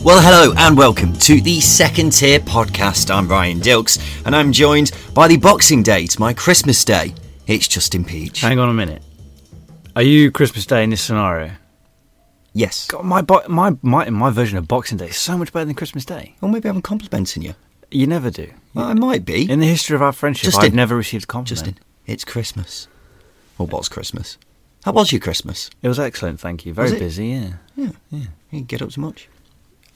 Well, hello and welcome to the Second Tier Podcast. I'm Ryan Dilks and I'm joined by the Boxing Day to my Christmas Day. It's Justin Peach. Hang on a minute. Are you Christmas Day in this scenario? Yes. God, my version of Boxing Day is so much better than Christmas Day. Or maybe I'm complimenting you. You never do. Well, I might be. In the history of our friendship, Justin, I've never received a compliment. Justin, it's Christmas. Well, what's Christmas? How was your Christmas? It was excellent, thank you. Very busy, yeah. Yeah. You didn't get up to much.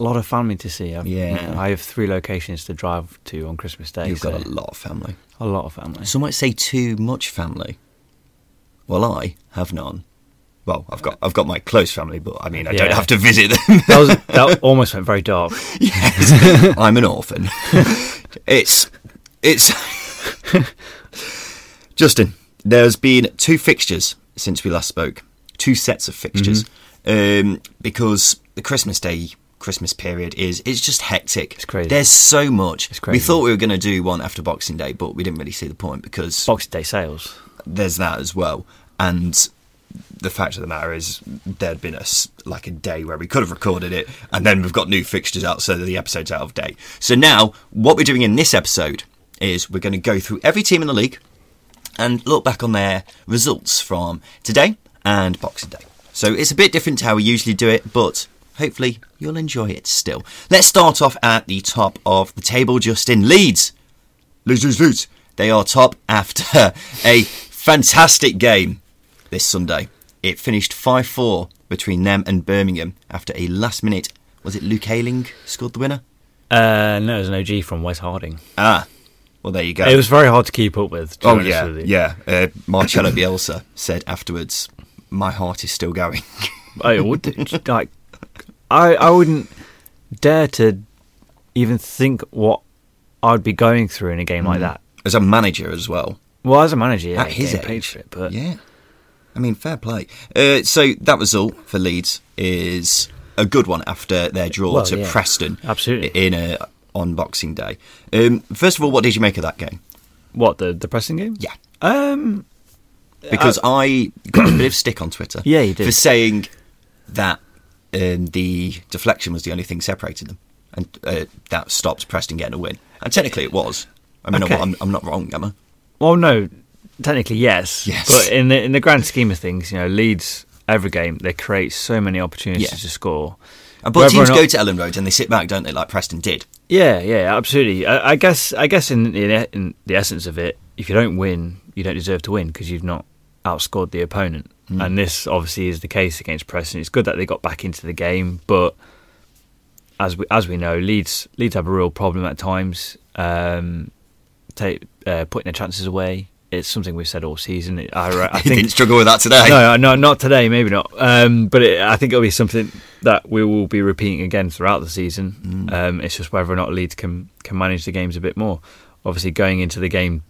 A lot of family to see. I have 3 locations to drive to on Christmas Day. You've got a lot of family. A lot of family. Some might say too much family. Well, I have none. Well, I've got my close family, but I mean, I don't have to visit them. That almost went very dark. Yes, I'm an orphan. It's Justin, there's been 2 fixtures since we last spoke. 2 sets of fixtures, because the Christmas period it's just hectic. It's crazy. There's so much. It's crazy. We thought we were going to do one after Boxing Day, but we didn't really see the point because Boxing Day sales. There's that as well, and the fact of the matter is there'd been a day where we could have recorded it, and then we've got new fixtures out, so the episode's out of date. So now what we're doing in this episode is we're going to go through every team in the league and look back on their results from today and Boxing Day. So it's a bit different to how we usually do it, but hopefully you'll enjoy it still. Let's start off at the top of the table, Justin. Leeds. They are top after a fantastic game this Sunday. It finished 5-4 between them and Birmingham after a last minute. Was it Luke Ayling scored the winner? No, it was an OG from Wes Harding. Ah, well there you go. It was very hard to keep up with. Oh yeah, yeah. Marcelo Bielsa said afterwards, "My heart is still going." I would like. I wouldn't dare to even think what I'd be going through in a game like that. As a manager as well. Well, as a manager, yeah. At his age. Yeah. I mean, fair play. So that result for Leeds is a good one after their draw to Preston. Absolutely. On Boxing Day. First of all, what did you make of that game? What, the Preston game? Yeah. Because I got a bit of stick on Twitter. Yeah, you did. For saying that the deflection was the only thing separating them, and that stopped Preston getting a win. And technically it was. I mean, okay. I'm not wrong, am I? Well, no, technically yes. But in the grand scheme of things, you know, Leeds, every game, they create so many opportunities to score. But whether teams go to Ellen Road and they sit back, don't they, like Preston did? Yeah, absolutely. I guess in the essence of it, if you don't win, you don't deserve to win because you've not outscored the opponent. And this obviously is the case against Preston. It's good that they got back into the game, but as we know, Leeds have a real problem at times, putting their chances away. It's something we've said all season. I think didn't struggle with that today. No, not today. Maybe not. But I think it'll be something that we will be repeating again throughout the season. It's just whether or not Leeds can manage the games a bit more. Obviously, going into the game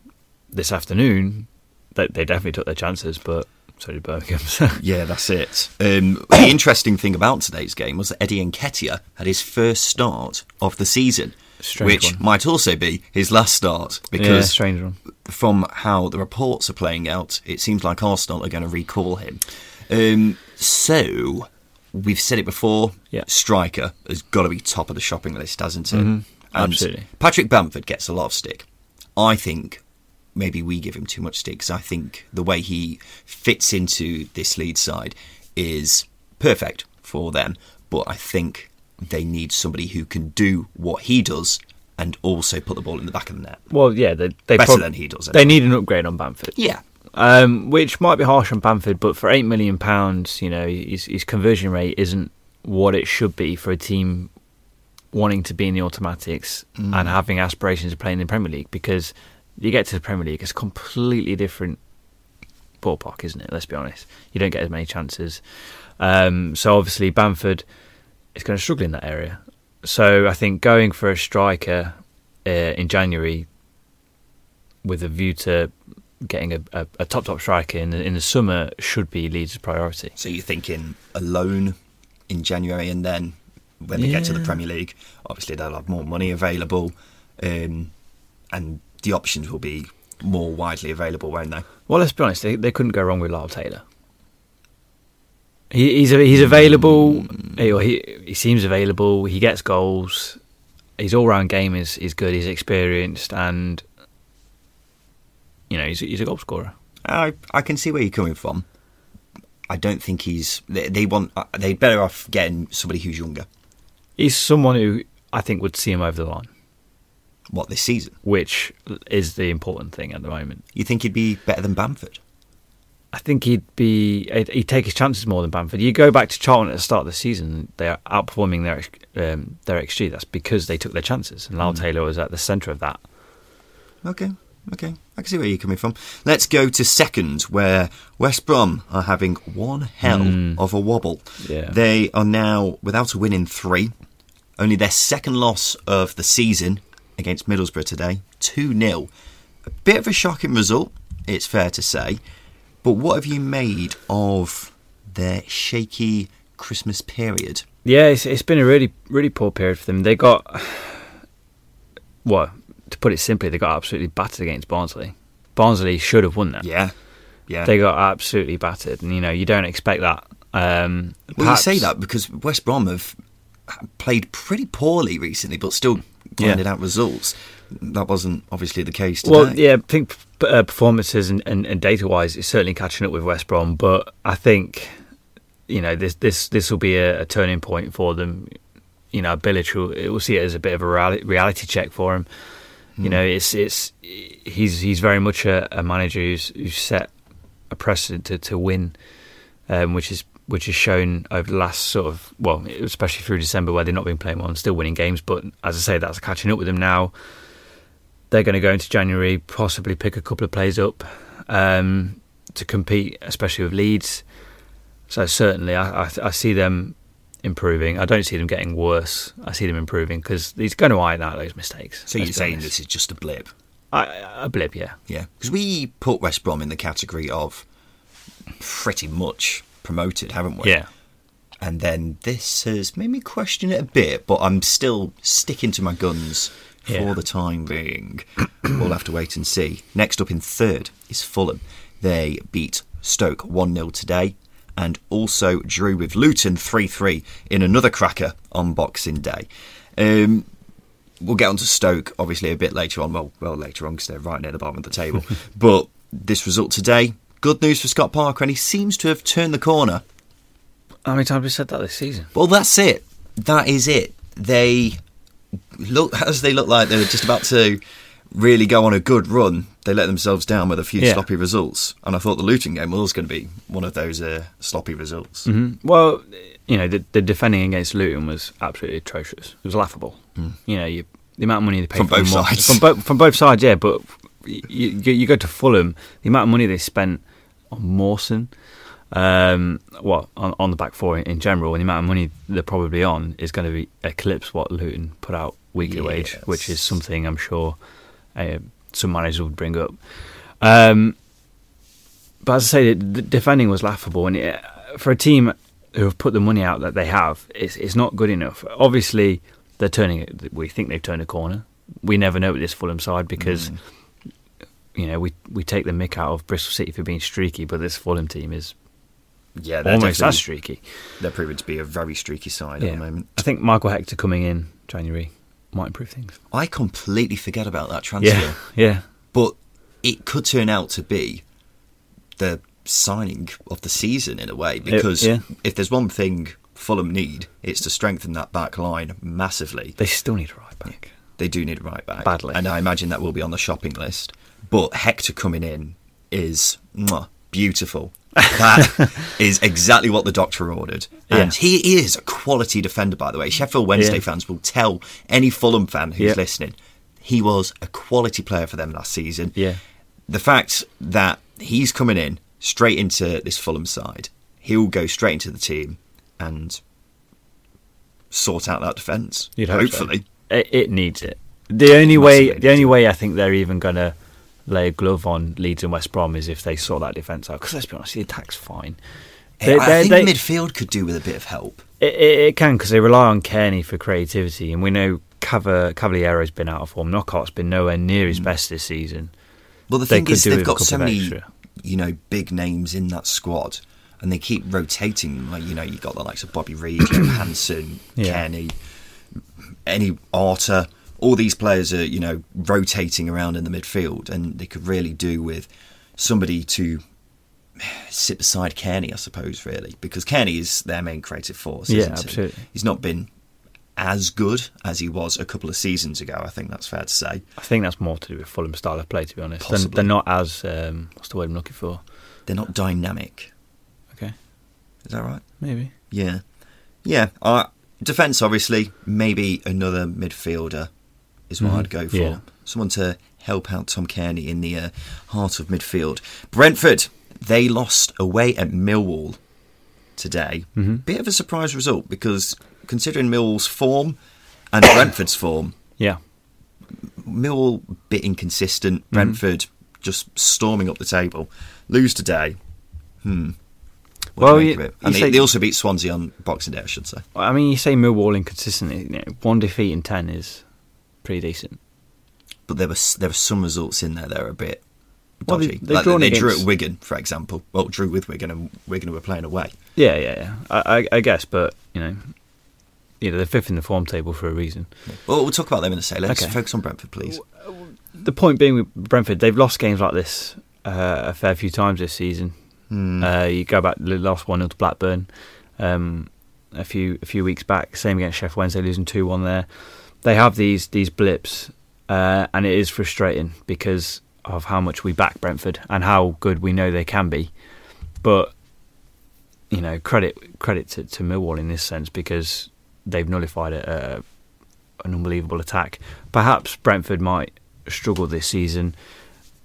this afternoon, they definitely took their chances, but so did Birmingham. Yeah, that's it. The interesting thing about today's game was that Eddie Nketiah had his first start of the season, might also be his last start, because strange one. From how the reports are playing out, it seems like Arsenal are going to recall him. So we've said it before, striker has got to be top of the shopping list, hasn't it? Absolutely. Patrick Bamford gets a lot of stick. I think maybe we give him too much stick, because I think the way he fits into this lead side is perfect for them. But I think they need somebody who can do what he does and also put the ball in the back of the net. Well, yeah, they better than he does. Anyway. They need an upgrade on Bamford. Yeah. Which might be harsh on Bamford, but for £8 million, you know, his conversion rate isn't what it should be for a team wanting to be in the automatics and having aspirations of playing in the Premier League, because you get to the Premier League, it's a completely different ballpark, isn't it? Let's be honest. You don't get as many chances. So obviously Bamford is going to struggle in that area. So I think going for a striker in January with a view to getting a top striker in the summer should be Leeds' priority. So you're thinking a loan in January, and then when they get to the Premier League, obviously they'll have more money available, and the options will be more widely available, won't they? Well, let's be honest, they couldn't go wrong with Lyle Taylor. He's available, or he seems available, he gets goals, his all-round game is good, he's experienced, and you know, he's a goal scorer. I can see where you're coming from. I don't think they're better off getting somebody who's younger. He's someone who I think would see him over the line. What, this season? Which is the important thing at the moment. You think he'd be better than Bamford? I think he'd take his chances more than Bamford. You go back to Charlton at the start of the season, they are outperforming their XG. That's because they took their chances, and Lyle Taylor was at the centre of that. Okay, I can see where you're coming from. Let's go to second, where West Brom are having one hell of a wobble. Yeah. They are now without a win in 3, only their second loss of the season against Middlesbrough today, 2-0. A bit of a shocking result, it's fair to say. But what have you made of their shaky Christmas period? Yeah, it's been a really, really poor period for them. They got... Well, to put it simply, they got absolutely battered against Barnsley. Barnsley should have won that. Yeah. They got absolutely battered, and you know, you don't expect that. You say that because West Brom have played pretty poorly recently, but still grinded out results. That wasn't obviously the case today. Well, yeah, I think performances and data-wise, it's certainly catching up with West Brom, but I think, you know, this will be a turning point for them. You know, Bilic will see it as a bit of a reality check for him. You know, he's very much a manager who's set a precedent to win, which is shown over the last especially through December, where they've not been playing well and still winning games. But as I say, that's catching up with them now. They're going to go into January, possibly pick a couple of players up to compete, especially with Leeds. So certainly, I see them improving. I don't see them getting worse. I see them improving because he's going to iron out those mistakes. So you're saying this is just a blip? A blip, yeah. Yeah, because we put West Brom in the category of pretty much promoted, haven't we? Yeah. And then this has made me question it a bit, but I'm still sticking to my guns for the time being. We'll have to wait and see. Next up in third is Fulham. They beat Stoke 1-0 today, and also drew with Luton 3-3 in another cracker on Boxing Day. We'll get on to Stoke, obviously, a bit later on. Well, later on, because they're right near the bottom of the table. But this result today, good news for Scott Parker, and he seems to have turned the corner. How many times have we said that this season? Well, that's it. That is it. They look like they're just about to really go on a good run. They let themselves down with a few sloppy results, and I thought the Luton game was going to be one of those sloppy results. Mm-hmm. Well, you know, the defending against Luton was absolutely atrocious. It was laughable. You know, the amount of money they paid from both sides. Yeah, but you go to Fulham, the amount of money they spent on Mawson, on the back four in general, and the amount of money they're probably on is going to be eclipse what Luton put out weekly wage, which is something I'm sure some managers would bring up. But as I say, the defending was laughable, and for a team who have put the money out that they have, it's not good enough. Obviously, we think they've turned a corner. We never know with this Fulham side because you know, we take the mick out of Bristol City for being streaky, but this Fulham team is almost as streaky. They're proven to be a very streaky side at the moment. I think Michael Hector coming in January might improve things. I completely forget about that transfer. Yeah. But it could turn out to be the signing of the season in a way, because if there's one thing Fulham need, it's to strengthen that back line massively. They still need a right back. they do need a right back. Badly. And I imagine that will be on the shopping list. But Hector coming in is beautiful. That is exactly what the doctor ordered. And he is a quality defender, by the way. Sheffield Wednesday fans will tell any Fulham fan who's listening, he was a quality player for them last season. Yeah. The fact that he's coming in straight into this Fulham side, he'll go straight into the team and sort out that defence. Hopefully. So. It needs it. The only way I think they're even going to lay a glove on Leeds and West Brom is if they sort that defence out. Because let's be honest, the attack's fine. I think midfield could do with a bit of help. It can, because they rely on Cairney for creativity. And we know Cavaliero's been out of form. Knockout's been nowhere near his best this season. Well, the thing is, they've got so many big names in that squad. And they keep rotating. You've got the likes of Bobby Reed, Hanson, Cairney, Arter. All these players are, rotating around in the midfield, and they could really do with somebody to sit beside Cairney, I suppose, really, because Cairney is their main creative force, isn't he? Absolutely. He's not been as good as he was a couple of seasons ago, I think that's fair to say. I think that's more to do with Fulham's style of play, to be honest. Possibly. They're not as, what's the word I'm looking for? They're not dynamic. Okay. Is that right? Maybe. Yeah. Yeah. Defence, obviously. Maybe another midfielder is what I'd go for. Yeah. Someone to help out Tom Cairney in the heart of midfield. Brentford, they lost away at Millwall today. Mm-hmm. Bit of a surprise result, because considering Millwall's form and Brentford's form, Millwall a bit inconsistent, Brentford just storming up the table. Lose today. They also beat Swansea on Boxing Day, I should say. I mean, you say Millwall inconsistent. One defeat in 10 is pretty decent. But there were some results in there that are a bit dodgy. Well, they drew at Wigan, for example. Well, drew with Wigan, and Wigan were playing away. Yeah. I guess, but, they're fifth in the form table for a reason. Well, we'll talk about them in a second. Let's focus on Brentford, please. The point being with Brentford, they've lost games like this a fair few times this season. You go back, lost 1-0 to Blackburn a few weeks back. Same against Sheffield Wednesday, losing 2-1 there. They have these blips, and it is frustrating because of how much we back Brentford and how good we know they can be. But credit to Millwall in this sense, because they've nullified an unbelievable attack. Perhaps Brentford might struggle this season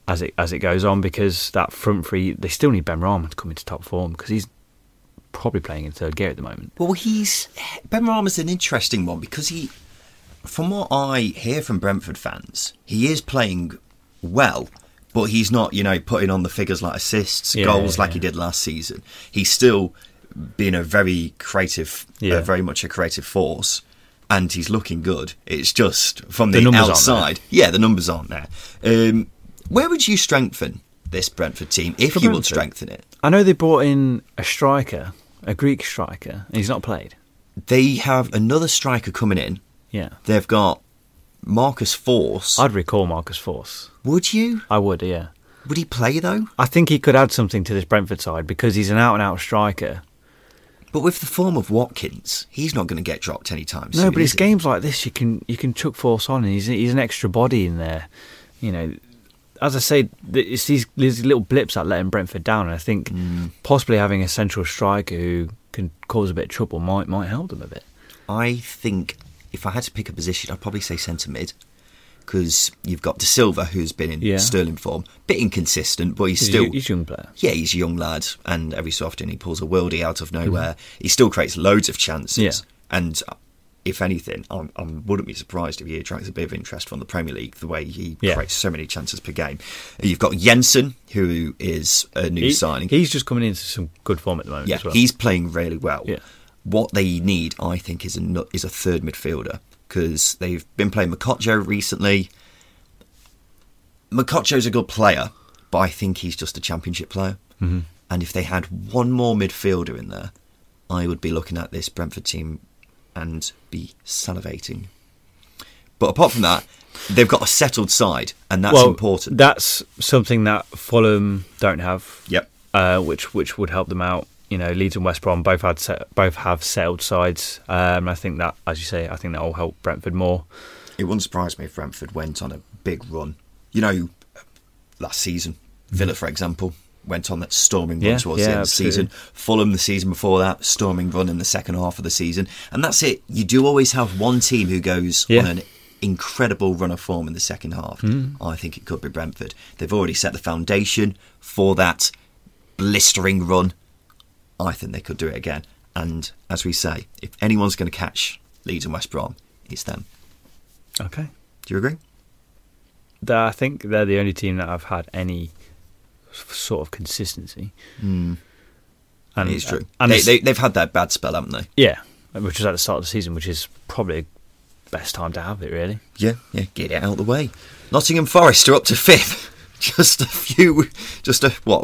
as it goes on, because that front three, they still need Ben Rahman to come into top form, because he's probably playing in third gear at the moment. Well, Ben Rahman's an interesting one, because he, from what I hear from Brentford fans, he is playing well, but he's not, putting on the figures like assists, goals like he did last season. He's still being a very creative, very much a creative force, and he's looking good. It's just from the outside. Yeah, the numbers aren't there. Where would you strengthen this Brentford team if you would strengthen it? I know they brought in a striker, a Greek striker, and he's not played. They have another striker coming in. Yeah. They've got Marcus Force. I'd recall Marcus Force. Would you? I would, yeah. Would he play, though? I think he could add something to this Brentford side, because he's an out-and-out striker. But with the form of Watkins, he's not going to get dropped anytime soon. No, but it's games like this, you can chuck Force on, and he's an extra body in there, As I say, it's these little blips that letting Brentford down, and I think possibly having a central striker who can cause a bit of trouble might help them a bit. I think if I had to pick a position, I'd probably say centre mid, because you've got De Silva, who's been in sterling form, bit inconsistent, but he's a young player. Yeah, he's a young lad, and every so often he pulls a worldie out of nowhere. He still creates loads of chances, and if anything, I wouldn't be surprised if he attracts a bit of interest from the Premier League, the way he creates so many chances per game. You've got Jensen, who is a new signing. He's just coming into some good form at the moment as well. He's playing really well. Yeah. What they need, I think, is a third midfielder, because they've been playing Makocho recently. Makocho's a good player, but I think he's just a championship player. Mm-hmm. And if they had one more midfielder in there, I would be looking at this Brentford team and be salivating. But apart from that, they've got a settled side, and that's important. That's something that Fulham don't have. Yep, which would help them out. Leeds and West Brom both have settled sides. I think that, as you say, I think that will help Brentford more. It wouldn't surprise me if Brentford went on a big run. You know, last season, Villa, for example, went on that storming run towards the end absolutely. Of the season. Fulham the season before that, storming run in the second half of the season. And that's it. You do always have one team who goes on an incredible run of form in the second half. I think it could be Brentford. They've already set the foundation for that blistering run. I think they could do it again. And as we say, if anyone's going to catch Leeds and West Brom, it's them. Okay. Do you agree? I think they're the only team that I've had any sort of consistency. And it's true. And they've had their bad spell, haven't they? Yeah, which was at the start of the season, which is probably the best time to have it, really. Yeah, get it out of the way. Nottingham Forest are up to fifth. A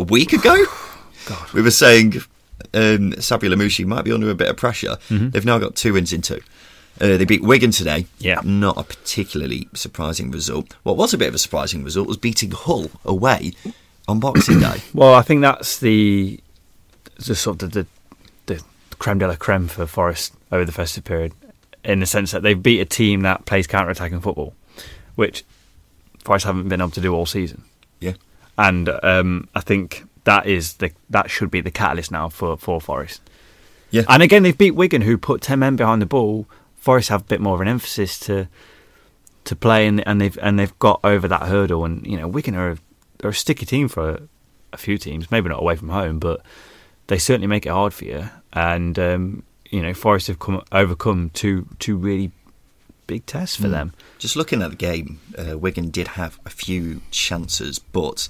week ago? God. We were saying Sabi Lamushi might be under a bit of pressure. They've now got 2 wins in 2. They beat Wigan today. Yeah. Not a particularly surprising result. What was a bit of a surprising result was beating Hull away on Boxing Day. Well, I think that's the sort of the creme de la creme for Forest over the festive period, in the sense that they've beat a team that plays counter-attacking football, which Forest haven't been able to do all season. Yeah. And I think that should be the catalyst now for Forest. Yeah. And again, they've beat Wigan, who put 10 men behind the ball. Forest have a bit more of an emphasis to play, and they've got over that hurdle. And you know, Wigan are a sticky team for a few teams, maybe not away from home, but they certainly make it hard for you. And you know, Forest have overcome two really big tests for them. Just looking at the game, Wigan did have a few chances, but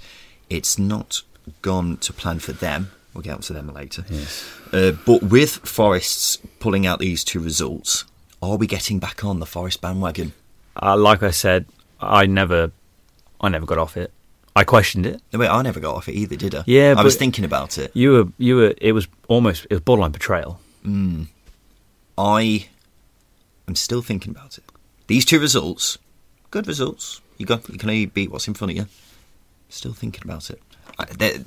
it's not gone to plan for them. We'll get to them later. Yes. But with Forest's pulling out these 2 results, are we getting back on the Forest bandwagon? Like I said, I never got off it. I questioned it. No, wait, I never got off it either, did I? Yeah, I was thinking about it. You were. It was borderline betrayal. I am still thinking about it. These 2 results, good results. You can only beat what's in front of you. Still thinking about it.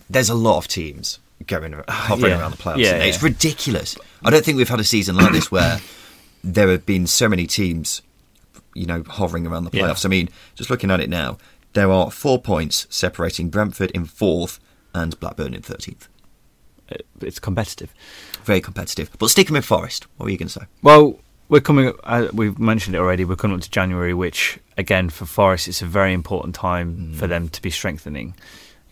There's a lot of teams hovering around the playoffs. Yeah, it's ridiculous. I don't think we've had a season like this where there have been so many teams, you know, hovering around the playoffs. Yeah. I mean, just looking at it now, there are 4 points separating Brentford in 4th and Blackburn in 13th. It's competitive. Very competitive. But stick them in Forest. What were you going to say? Well, we've mentioned it already, we're coming up to January, which, again, for Forest, it's a very important time for them to be strengthening.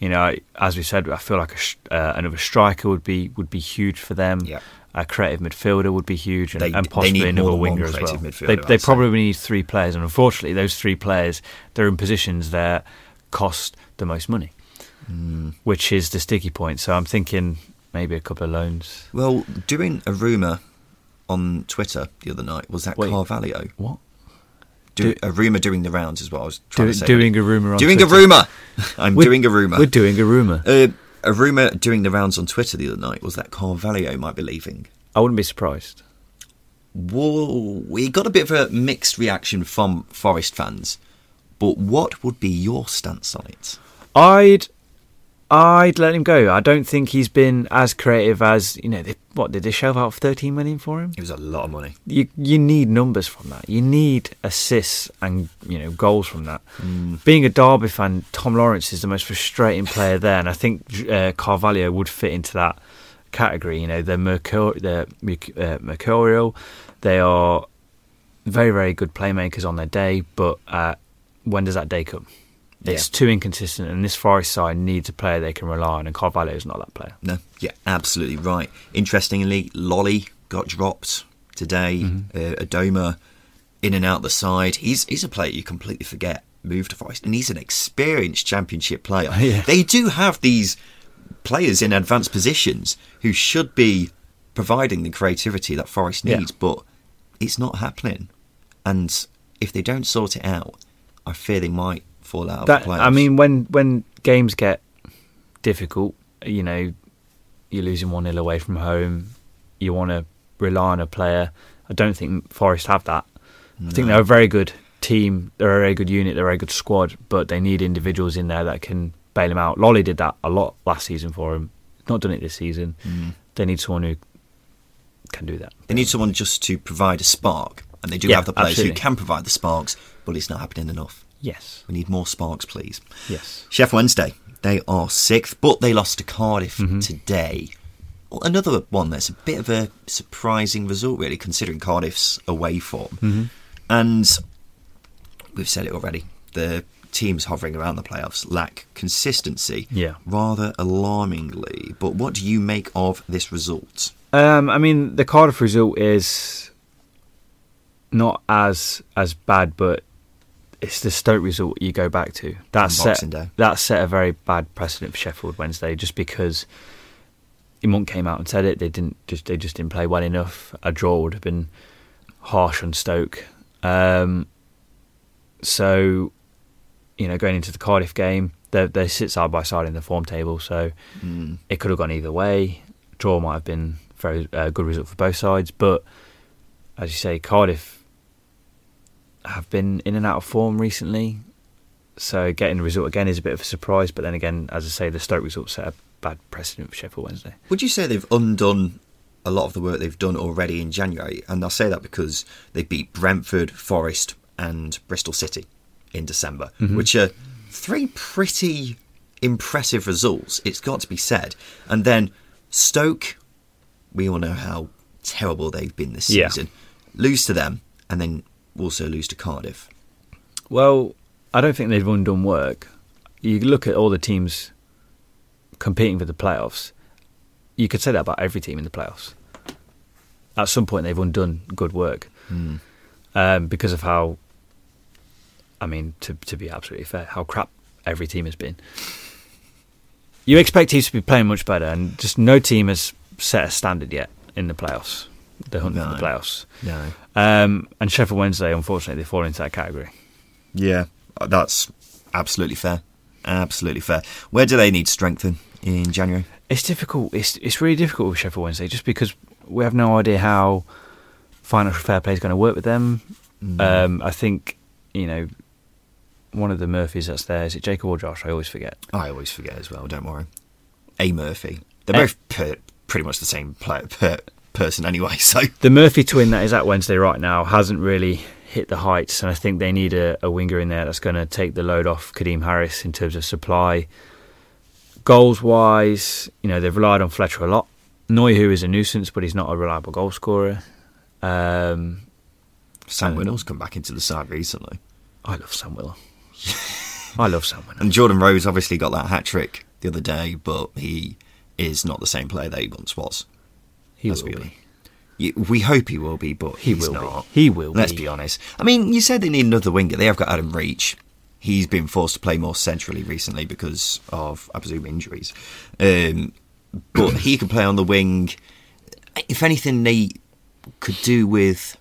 You know, as we said, I feel like another striker would be huge for them. Yeah. A creative midfielder would be huge, and possibly another winger as well. They probably need 3 players, and unfortunately, those 3 players, they're in positions that cost the most money, which is the sticky point. So I'm thinking maybe a couple of loans. Well, doing a rumour on Twitter the other night was that Carvalho. What? A rumour doing the rounds is what I was trying to say. Doing a rumour on Twitter. Doing a rumour! I'm doing a rumour. We're doing a rumour. A rumour doing the rounds on Twitter the other night was that Carvalho might be leaving. I wouldn't be surprised. Whoa, we got a bit of a mixed reaction from Forest fans. But what would be your stance on it? I'd let him go. I don't think he's been as creative as, you know, did they shell out 13 million for him? It was a lot of money. You need numbers from that. You need assists and, you know, goals from that. Being a Derby fan, Tom Lawrence is the most frustrating player there, and I think Carvalho would fit into that category. You know, they're mercurial. They are very, very good playmakers on their day, but when does that day come? It's too inconsistent, and this Forest side needs a player they can rely on, and Carvalho is not that player. No, yeah, absolutely right. Interestingly, Lolly got dropped today. Adoma in and out the side. He's a player you completely forget moved to Forest, and he's an experienced Championship player. Yeah. They do have these players in advanced positions who should be providing the creativity that Forest needs, but it's not happening. And if they don't sort it out, I fear they might fall out of the playoffs. I mean, when games get difficult, you know, you're losing 1-0 away from home, you want to rely on a player. I don't think Forest have that. No. I think they're a very good team, they're a very good unit, they're a very good squad, but they need individuals in there that can bail them out. Lolly did that a lot last season for him. Not done it this season. They need someone who can do that. They need someone just to provide a spark, and they do have the players absolutely who can provide the sparks, but it's not happening enough. Yes. We need more sparks, please. Yes. Sheffield Wednesday, they are sixth, but they lost to Cardiff today. Well, another one that's a bit of a surprising result, really, considering Cardiff's away form. And we've said it already, the teams hovering around the playoffs lack consistency, rather alarmingly. But what do you make of this result? I mean, the Cardiff result is not as bad, but it's the Stoke result you go back to. That set a very bad precedent for Sheffield Wednesday, just because Monk came out and said it. They just didn't play well enough. A draw would have been harsh on Stoke. So, you know, going into the Cardiff game, they sit side by side in the form table, so it could have gone either way. Draw might have been a very good result for both sides, but as you say, Cardiff have been in and out of form recently, so getting the result again is a bit of a surprise. But then again, as I say, the Stoke result set a bad precedent for Sheffield Wednesday. Would you say they've undone a lot of the work they've done already in January? And I'll say that because they beat Brentford, Forest and Bristol City in December, which are three pretty impressive results, it's got to be said. And then Stoke, we all know how terrible they've been this season. Lose to them and then also lose to Cardiff. Well, I don't think they've undone work. You look at all the teams competing for the playoffs, you could say that about every team in the playoffs. At some point, they've undone good work because of how, I mean, to be absolutely fair, how crap every team has been. You expect teams to be playing much better, and just no team has set a standard yet in the playoffs, the hunt for the playoffs. No. And Sheffield Wednesday, unfortunately, they fall into that category. Yeah, that's absolutely fair. Absolutely fair. Where do they need strengthen in January? It's difficult. It's really difficult with Sheffield Wednesday, just because we have no idea how financial fair play is going to work with them. I think, you know, one of the Murphys that's there, is it Jacob or Josh? I always forget. I always forget as well, don't worry. A Murphy. They're both pretty much the same person anyway. So the Murphy twin that is at Wednesday right now hasn't really hit the heights, and I think they need a winger in there that's going to take the load off Kadeem Harris in terms of supply. Goals wise, you know, they've relied on Fletcher a lot. Noihu is a nuisance, but he's not a reliable goal scorer. Sam Whittle's come back into the side recently. I love Sam Whittle. I love Sam Whittle. And Jordan Rose obviously got that hat trick the other day, but he is not the same player that he once was. He will be. We hope he will be, but he's not. He will be. Let's be honest. I mean, you said they need another winger. They have got Adam Reach. He's been forced to play more centrally recently because of, I presume, injuries. But he can play on the wing. If anything, they could do with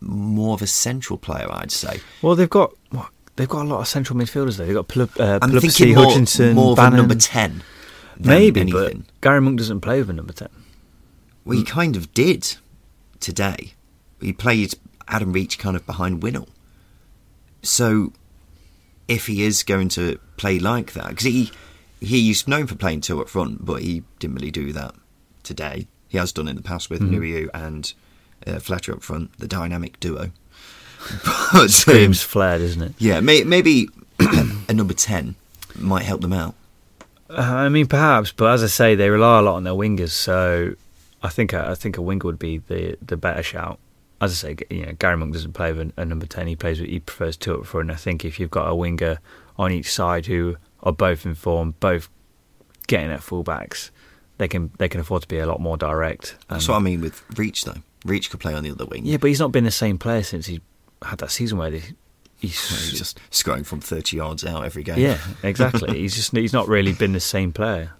more of a central player, I'd say. Well, they've got a lot of central midfielders, though. They've got Plumsy, Hutchinson, more Bannon. More of a number 10. Maybe, anything. But Gary Monk doesn't play with a number 10. Well, he kind of did. Today, he played Adam Reach kind of behind Winnell. So, if he is going to play like that, because he's known for playing two up front, but he didn't really do that today. He has done it in the past with Nuriu and Fletcher up front, the dynamic duo. But, screams flared, isn't it? Yeah, maybe a number 10 might help them out. I mean, perhaps, but as I say, they rely a lot on their wingers, so I think a winger would be the better shout. As I say, you know, Gary Monk doesn't play with a number 10. He prefers two up front. And I think if you've got a winger on each side who are both in form, both getting at fullbacks, they can afford to be a lot more direct. That's what I mean with Reach, though. Reach could play on the other wing. Yeah, but he's not been the same player since he had that season where he's just scoring from 30 yards out every game. Yeah, exactly. he's not really been the same player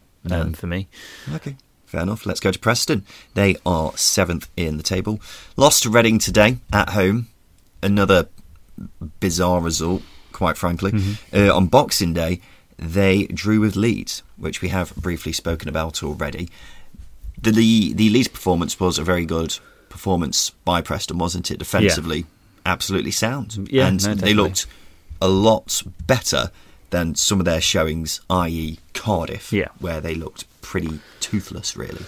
for me. Okay. Fair enough. Let's go to Preston. They are 7th in the table. Lost to Reading today at home. Another bizarre result, quite frankly. On Boxing Day, they drew with Leeds, which we have briefly spoken about already. The Leeds performance was a very good performance by Preston, wasn't it? Defensively, absolutely sound. Yeah, and they looked a lot better than some of their showings, i.e. Cardiff, where they looked pretty toothless, really.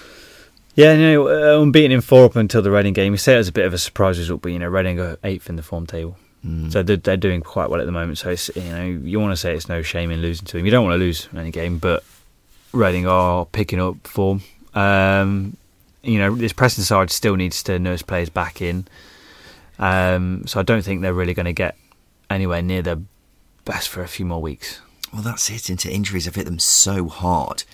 Yeah, unbeaten in 4 up until the Reading game. You say it was a bit of a surprise result, but, you know, Reading are 8th in the form table. So they're doing quite well at the moment. So it's, you want to say it's no shame in losing to them. You don't want to lose any game, but Reading are picking up form. This Preston side still needs to nurse players back in. So I don't think they're really going to get anywhere near their best for a few more weeks. Well, that's it. Into injuries have hit them so hard,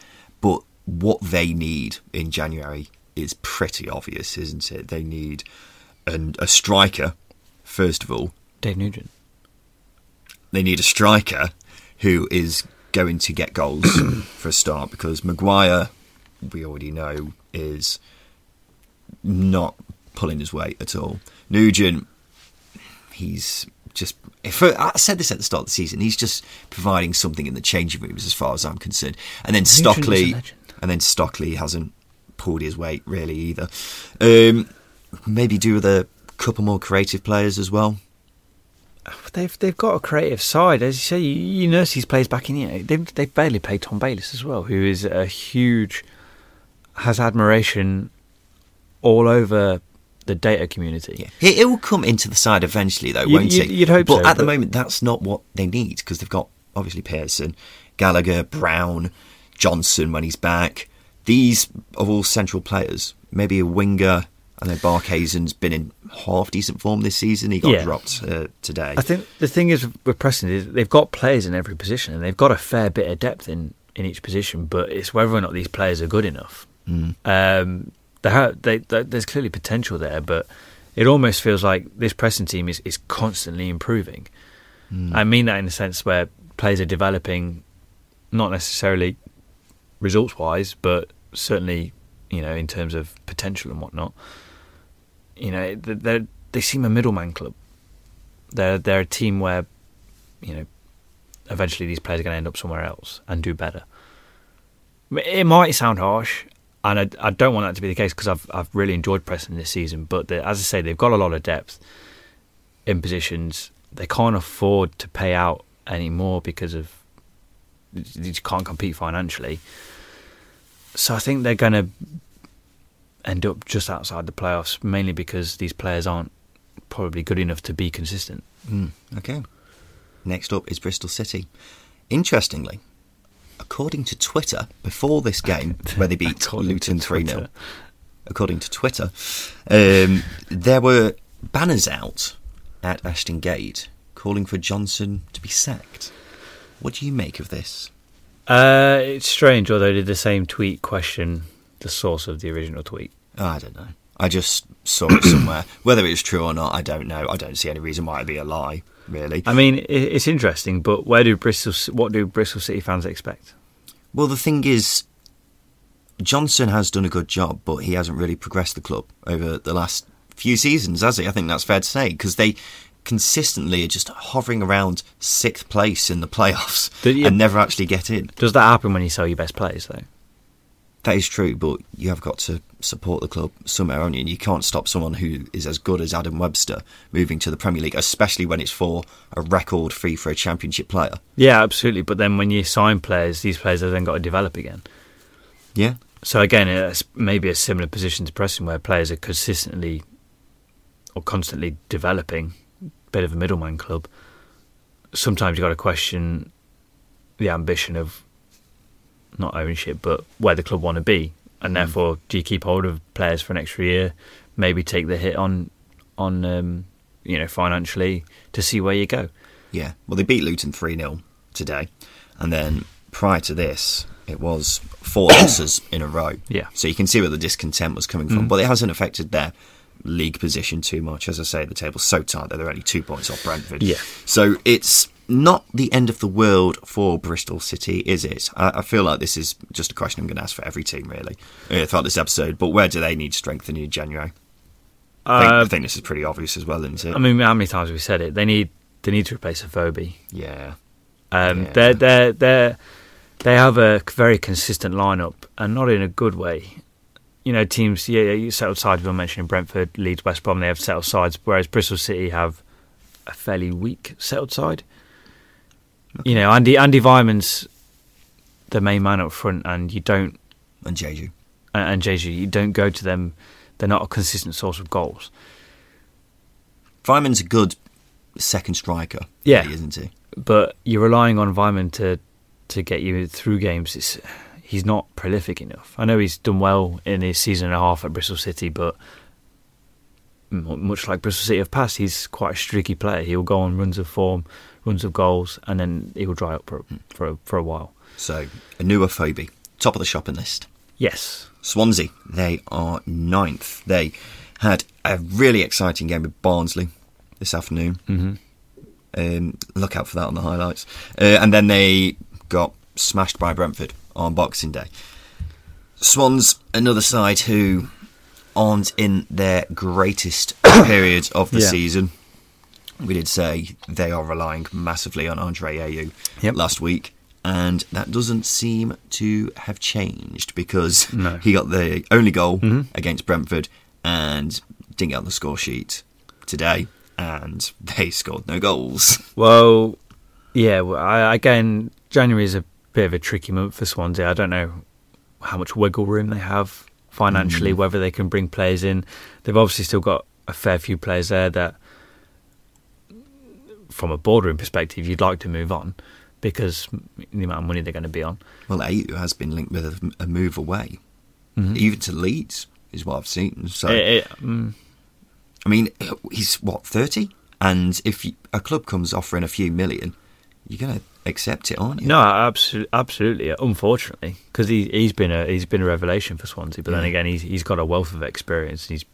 but what they need in January is pretty obvious, isn't it? They need a striker, first of all. Dave Nugent. They need a striker who is going to get goals for a start, because Maguire, we already know, is not pulling his weight at all. Nugent, he's just... I said this at the start of the season, he's just providing something in the changing rooms as far as I'm concerned. And then Stockley hasn't pulled his weight really either. Maybe do with a couple more creative players as well. They've got a creative side, as you say. You nurse these players back in. They've barely played Tom Bayliss as well, who is has admiration all over the data community. Yeah. It will come into the side eventually, though, won't it? You'd hope so. But at the moment, that's not what they need, because they've got obviously Pearson, Gallagher, Brown, Johnson when he's back. These are all central players. Maybe a winger. I know Barkhazen's been in half-decent form this season. He got dropped today. I think the thing is with Preston is they've got players in every position, and they've got a fair bit of depth in each position, but it's whether or not these players are good enough. There's clearly potential there, but it almost feels like this Preston team is constantly improving. I mean that in the sense where players are developing, not necessarily results-wise, but certainly in terms of potential and whatnot. They seem a middleman club. They're a team where, eventually these players are going to end up somewhere else and do better. It might sound harsh, and I don't want that to be the case, because I've really enjoyed Preston this season. But as I say, they've got a lot of depth in positions. They can't afford to pay out anymore because of they just can't compete financially. So I think they're going to end up just outside the playoffs, mainly because these players aren't probably good enough to be consistent. Okay. Next up is Bristol City. Interestingly, according to Twitter, before this game where they beat Luton 3-0, according to Twitter, there were banners out at Ashton Gate calling for Johnson to be sacked. What do you make of this? It's strange, although did the same tweet question the source of the original tweet? I don't know. I just saw it somewhere. Whether it's true or not, I don't know. I don't see any reason why it'd be a lie, really. I mean, it's interesting, but what do Bristol City fans expect? Well, the thing is, Johnson has done a good job, but he hasn't really progressed the club over the last few seasons, has he? I think that's fair to say, because they consistently are just hovering around sixth place in the playoffs and never actually get in. Does that happen when you sell your best players, though? That is true, but you have got to support the club somehow, haven't you? And you can't stop someone who is as good as Adam Webster moving to the Premier League, especially when it's for a record fee for a Championship player. Yeah, absolutely. But then when you sign players, these players have then got to develop again. Yeah. So again, it's maybe a similar position to Preston, where players are consistently or constantly developing. Bit of a middleman club. Sometimes you've got to question the ambition of not ownership, but where the club want to be, and therefore, do you keep hold of players for an extra year, maybe take the hit on financially to see where you go? Yeah, well, they beat Luton 3-0 today, and then prior to this it was 4 losses in a row. Yeah, so you can see where the discontent was coming from, but it hasn't affected their league position too much. As I say, the table's so tight that they're only 2 points off Brentford. Yeah. So it's not the end of the world for Bristol City, is it? I feel like this is just a question I'm going to ask for every team, really, throughout this episode. But where do they need strengthening in January? I think this is pretty obvious as well, isn't it? I mean, how many times have we said it? They need to replace a Afobe. Yeah. They have a very consistent lineup, and not in a good way. Teams, you settled sides, we were mentioning Brentford, Leeds, West Brom, they have settled sides, whereas Bristol City have a fairly weak settled side. Okay. Andy Vyman's the main man up front, and you don't... And Jeju. And Jeju, you don't go to them. They're not a consistent source of goals. Vyman's a good second striker. Yeah, really, isn't he? But you're relying on Weimann to get you through games. He's not prolific enough. I know he's done well in his season and a half at Bristol City, but much like Bristol City have passed, he's quite a streaky player. He'll go on runs of form, runs of goals, and then he'll dry up for a while. So, Anuaphobia, top of the shopping list. Yes. Swansea, they are 9th. They had a really exciting game with Barnsley this afternoon. Mm-hmm. Look out for that on the highlights. And then they got smashed by Brentford on Boxing Day. Swans, another side who aren't in their greatest period of the season. We did say they are relying massively on Andre Ayew last week, and that doesn't seem to have changed, because he got the only goal against Brentford and didn't get on the score sheet today, and they scored no goals. Well, yeah, again, January is a bit of a tricky month for Swansea. I don't know how much wiggle room they have financially, whether they can bring players in. They've obviously still got a fair few players there that, from a boardroom perspective, you'd like to move on because the amount of money they're going to be on. Well, Ayew has been linked with a move away, even to Leeds, is what I've seen. So, I mean, he's, what, 30? And if a club comes offering a few million, you're going to accept it, aren't you? No, absolutely. Unfortunately, because he's been a revelation for Swansea. But then again, he's got a wealth of experience. He's a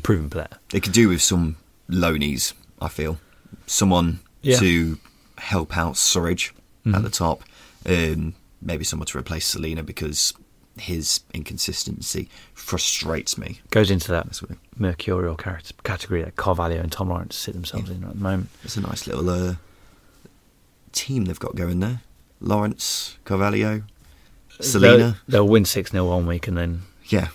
proven player. They could do with some loanees, I feel. Someone to help out Surridge at the top. Maybe someone to replace Selena, because his inconsistency frustrates me. Goes into that mercurial category that Carvalho and Tom Lawrence sit themselves in at the moment. It's a nice little team they've got going there. Lawrence, Carvalho, Selena. They'll win 6-0 one week and then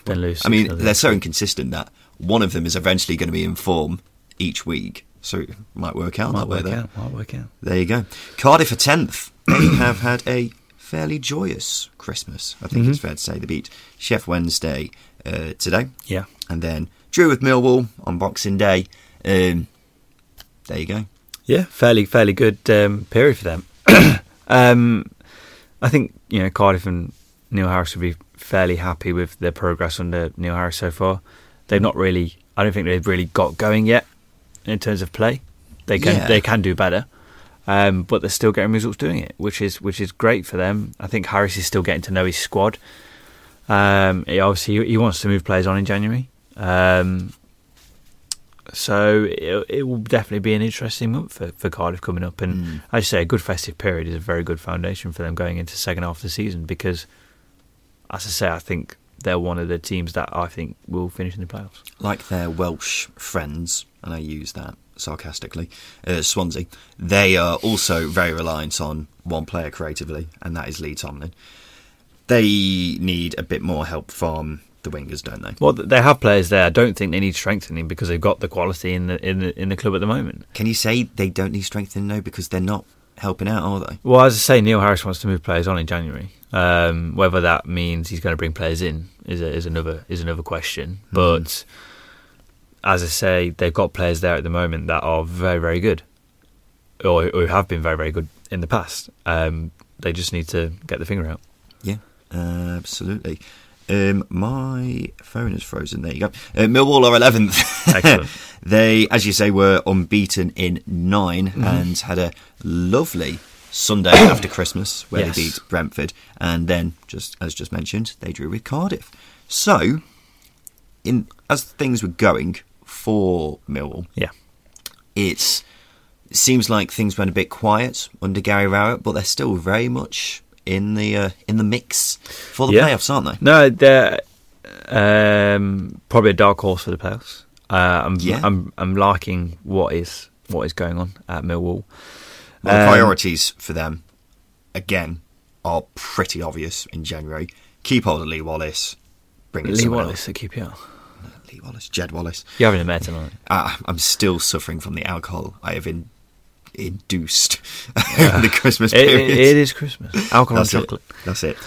lose 6-0. I mean, they're so inconsistent that one of them is eventually going to be in form each week. So it might work out that way. There you go. Cardiff are 10th. They have had a fairly joyous Christmas, I think it's fair to say. They beat Sheffield Wednesday today. Yeah. And then drew with Millwall on Boxing Day. There you go. Yeah, fairly good period for them. I think, you know, Cardiff and Neil Harris would be fairly happy with their progress under Neil Harris so far. They've not really, I don't think they've really got going yet in terms of play. They can do better. But they're still getting results doing it, which is great for them. I think Harris is still getting to know his squad. He obviously, he wants to move players on in January, so it will definitely be an interesting month for Cardiff coming up. And as you say, a good festive period is a very good foundation for them going into the second half of the season. Because, as I say, I think they're one of the teams that I think will finish in the playoffs. Like their Welsh friends, and I use that sarcastically, Swansea, they are also very reliant on one player creatively, and that is Lee Tomlin. They need a bit more help from the wingers, don't they? Well, they have players there. I don't think they need strengthening because they've got the quality in the club at the moment. Can you say they don't need strengthening though, because they're not helping out, are they? Well, as I say, Neil Harris wants to move players on in January. Whether that means he's going to bring players in is another question. But as I say, they've got players there at the moment that are very, very good, or have been very, very good in the past. They just need to get the finger out. Yeah, absolutely. My phone is frozen. There you go. Millwall are 11th. Excellent. They, as you say, were unbeaten in 9 and had a lovely Sunday after Christmas where they beat Brentford, and then, as mentioned, they drew with Cardiff. So, as things were going for Millwall, it seems like things went a bit quiet under Gary Rowett, but they're still very much in the mix for the playoffs, aren't they? No, they're probably a dark horse for the playoffs. I'm liking what is going on at Millwall. The priorities for them, again, are pretty obvious in January. Keep hold of Lee Wallace. Bring it Lee Wallace at QPR. No, Lee Wallace, Jed Wallace. You haven't met him, are you? I'm still suffering from the alcohol I have induced in the Christmas period. It is Christmas. Alcohol and chocolate. That's it.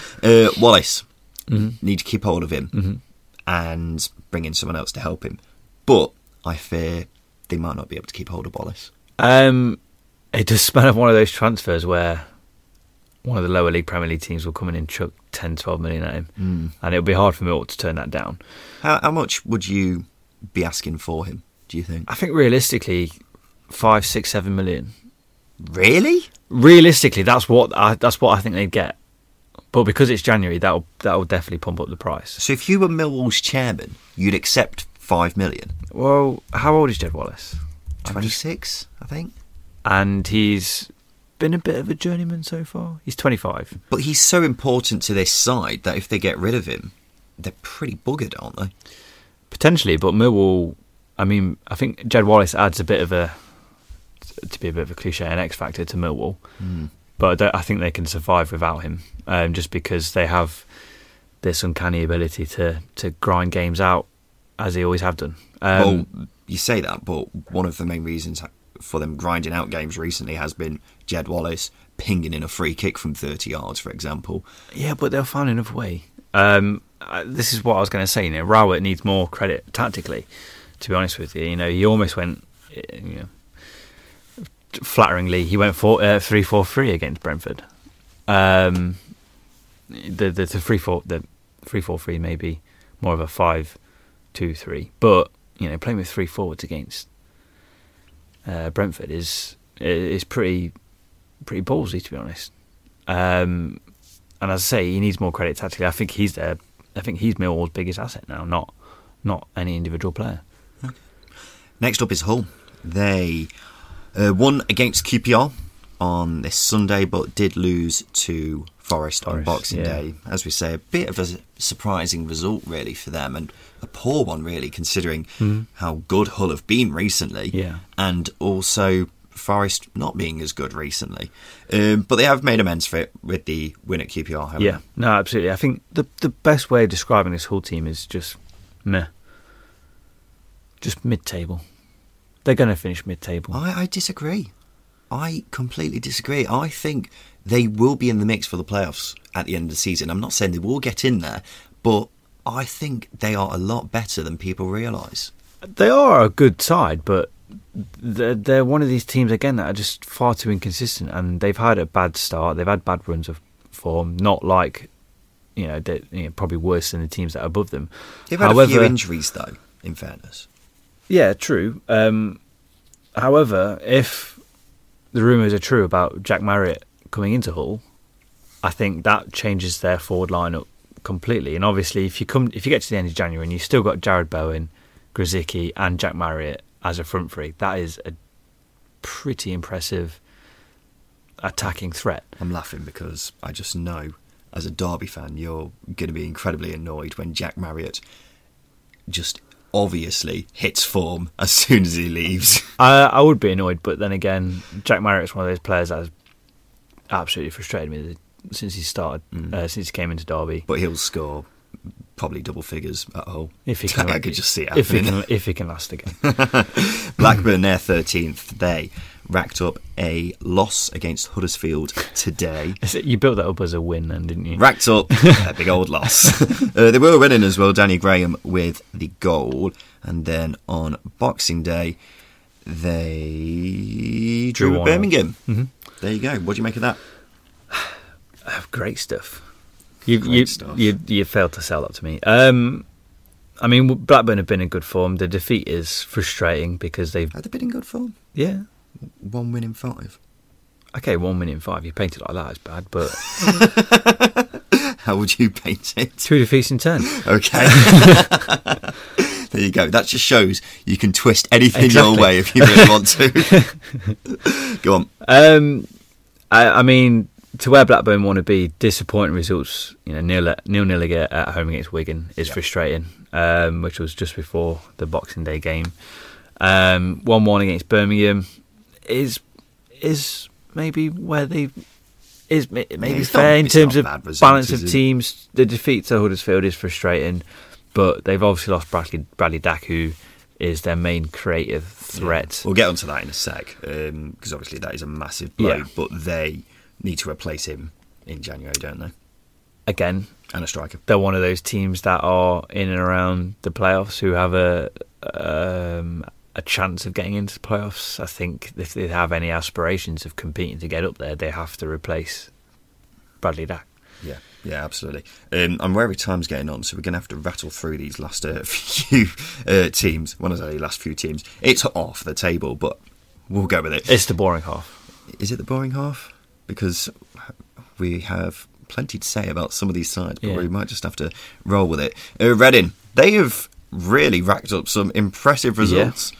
Wallace. Mm-hmm. Need to keep hold of him and bring in someone else to help him. But I fear they might not be able to keep hold of Wallace. It does smell of one of those transfers where one of the lower league Premier League teams will come in and chuck 10, 12 million at him. And it'll be hard for Millwall to turn that down. How much would you be asking for him, do you think? I think realistically, 5, 6, 7 million. Really? Realistically, that's what I think they'd get. But because it's January, that'll definitely pump up the price. So if you were Millwall's chairman, you'd accept 5 million? Well, how old is Jed Wallace? 26, I think. And he's been a bit of a journeyman so far. He's 25. But he's so important to this side that if they get rid of him, they're pretty buggered, aren't they? Potentially, but Millwall... I mean, I think Jed Wallace adds a bit of a... to be a bit of a cliche, an X factor to Millwall. But I think they can survive without him, just because they have this uncanny ability to grind games out, as they always have done. Well, you say that, but one of the main reasons for them grinding out games recently has been Jed Wallace pinging in a free kick from 30 yards, for example. Yeah, but they'll find another way. This is what I was going to say. You know, Rowett needs more credit tactically, to be honest with you. You know, he almost went... You know, flatteringly, he went 3-4-3 against Brentford. The 3-4-3 may be more of a 5-2-3, but you know, playing with three forwards against Brentford is pretty ballsy, to be honest. And as I say, he needs more credit tactically. I think he's Millwall's biggest asset now, not any individual player. Okay. Next up is Hull. They. Won against QPR on this Sunday, but did lose to Forest on Boxing Day. As we say, a bit of a surprising result, really, for them, and a poor one, really, considering how good Hull have been recently, and also Forest not being as good recently. But they have made amends for it with the win at QPR, haven't they? No, absolutely. I think the best way of describing this Hull team is just meh. Just mid-table. They're going to finish mid-table. I disagree. I completely disagree. I think they will be in the mix for the playoffs at the end of the season. I'm not saying they will get in there, but I think they are a lot better than people realise. They are a good side, but they're one of these teams, again, that are just far too inconsistent, and they've had a bad start. They've had bad runs of form, not like, you know, probably worse than the teams that are above them. They've had a few injuries, though, in fairness. Yeah, true. However, if the rumours are true about Jack Marriott coming into Hull, I think that changes their forward lineup completely. And obviously, if you get to the end of January and you've still got Jared Bowen, Grzycki and Jack Marriott as a front three, that is a pretty impressive attacking threat. I'm laughing because I just know, as a Derby fan, you're going to be incredibly annoyed when Jack Marriott just... obviously hits form as soon as he leaves. I would be annoyed, but then again, Jack Marriott's one of those players that has absolutely frustrated me since he started, since he came into Derby. But he'll score probably double figures at Hull. If he can, I could just see it happening. If he can last again. Blackburn, their 13th, they racked up a loss against Huddersfield today. You built that up as a win then, didn't you? Racked up a big old loss. They were winning as well, Danny Graham with the goal. And then on Boxing Day, they drew with Birmingham. There you go. What do you make of that? Great stuff. You failed to sell that to me. I mean, Blackburn have been in good form. The defeat is frustrating because they've... Have they been in good form? Yeah. 1 win in 5. Okay, 1 win in 5. You paint it like that, it's bad, but... How would you paint it? 2 defeats in 10. Okay. There you go. That just shows you can twist anything your way if you really want to. Go on. I mean... To where Blackburn want to be, disappointing results. You know, 0-0 at home against Wigan is frustrating, which was just before the Boxing Day game. 1-1 against Birmingham is maybe where they is maybe fair in terms of balance of teams. The defeat to Huddersfield is frustrating, but they've obviously lost Bradley Dack, who is their main creative threat. Yeah. We'll get onto that in a sec, because obviously that is a massive blow. Yeah. But they need to replace him in January, don't they? Again. And a striker. They're one of those teams that are in and around the playoffs who have a chance of getting into the playoffs. I think if they have any aspirations of competing to get up there, they have to replace Bradley Dack. Yeah, yeah, absolutely. I'm wary time's getting on, so we're going to have to rattle through these last few teams. When I say last few teams, it's off the table, but we'll go with it. It's the boring half. Is it the boring half? Because we have plenty to say about some of these sides, but we might just have to roll with it. Reading, they have really racked up some impressive results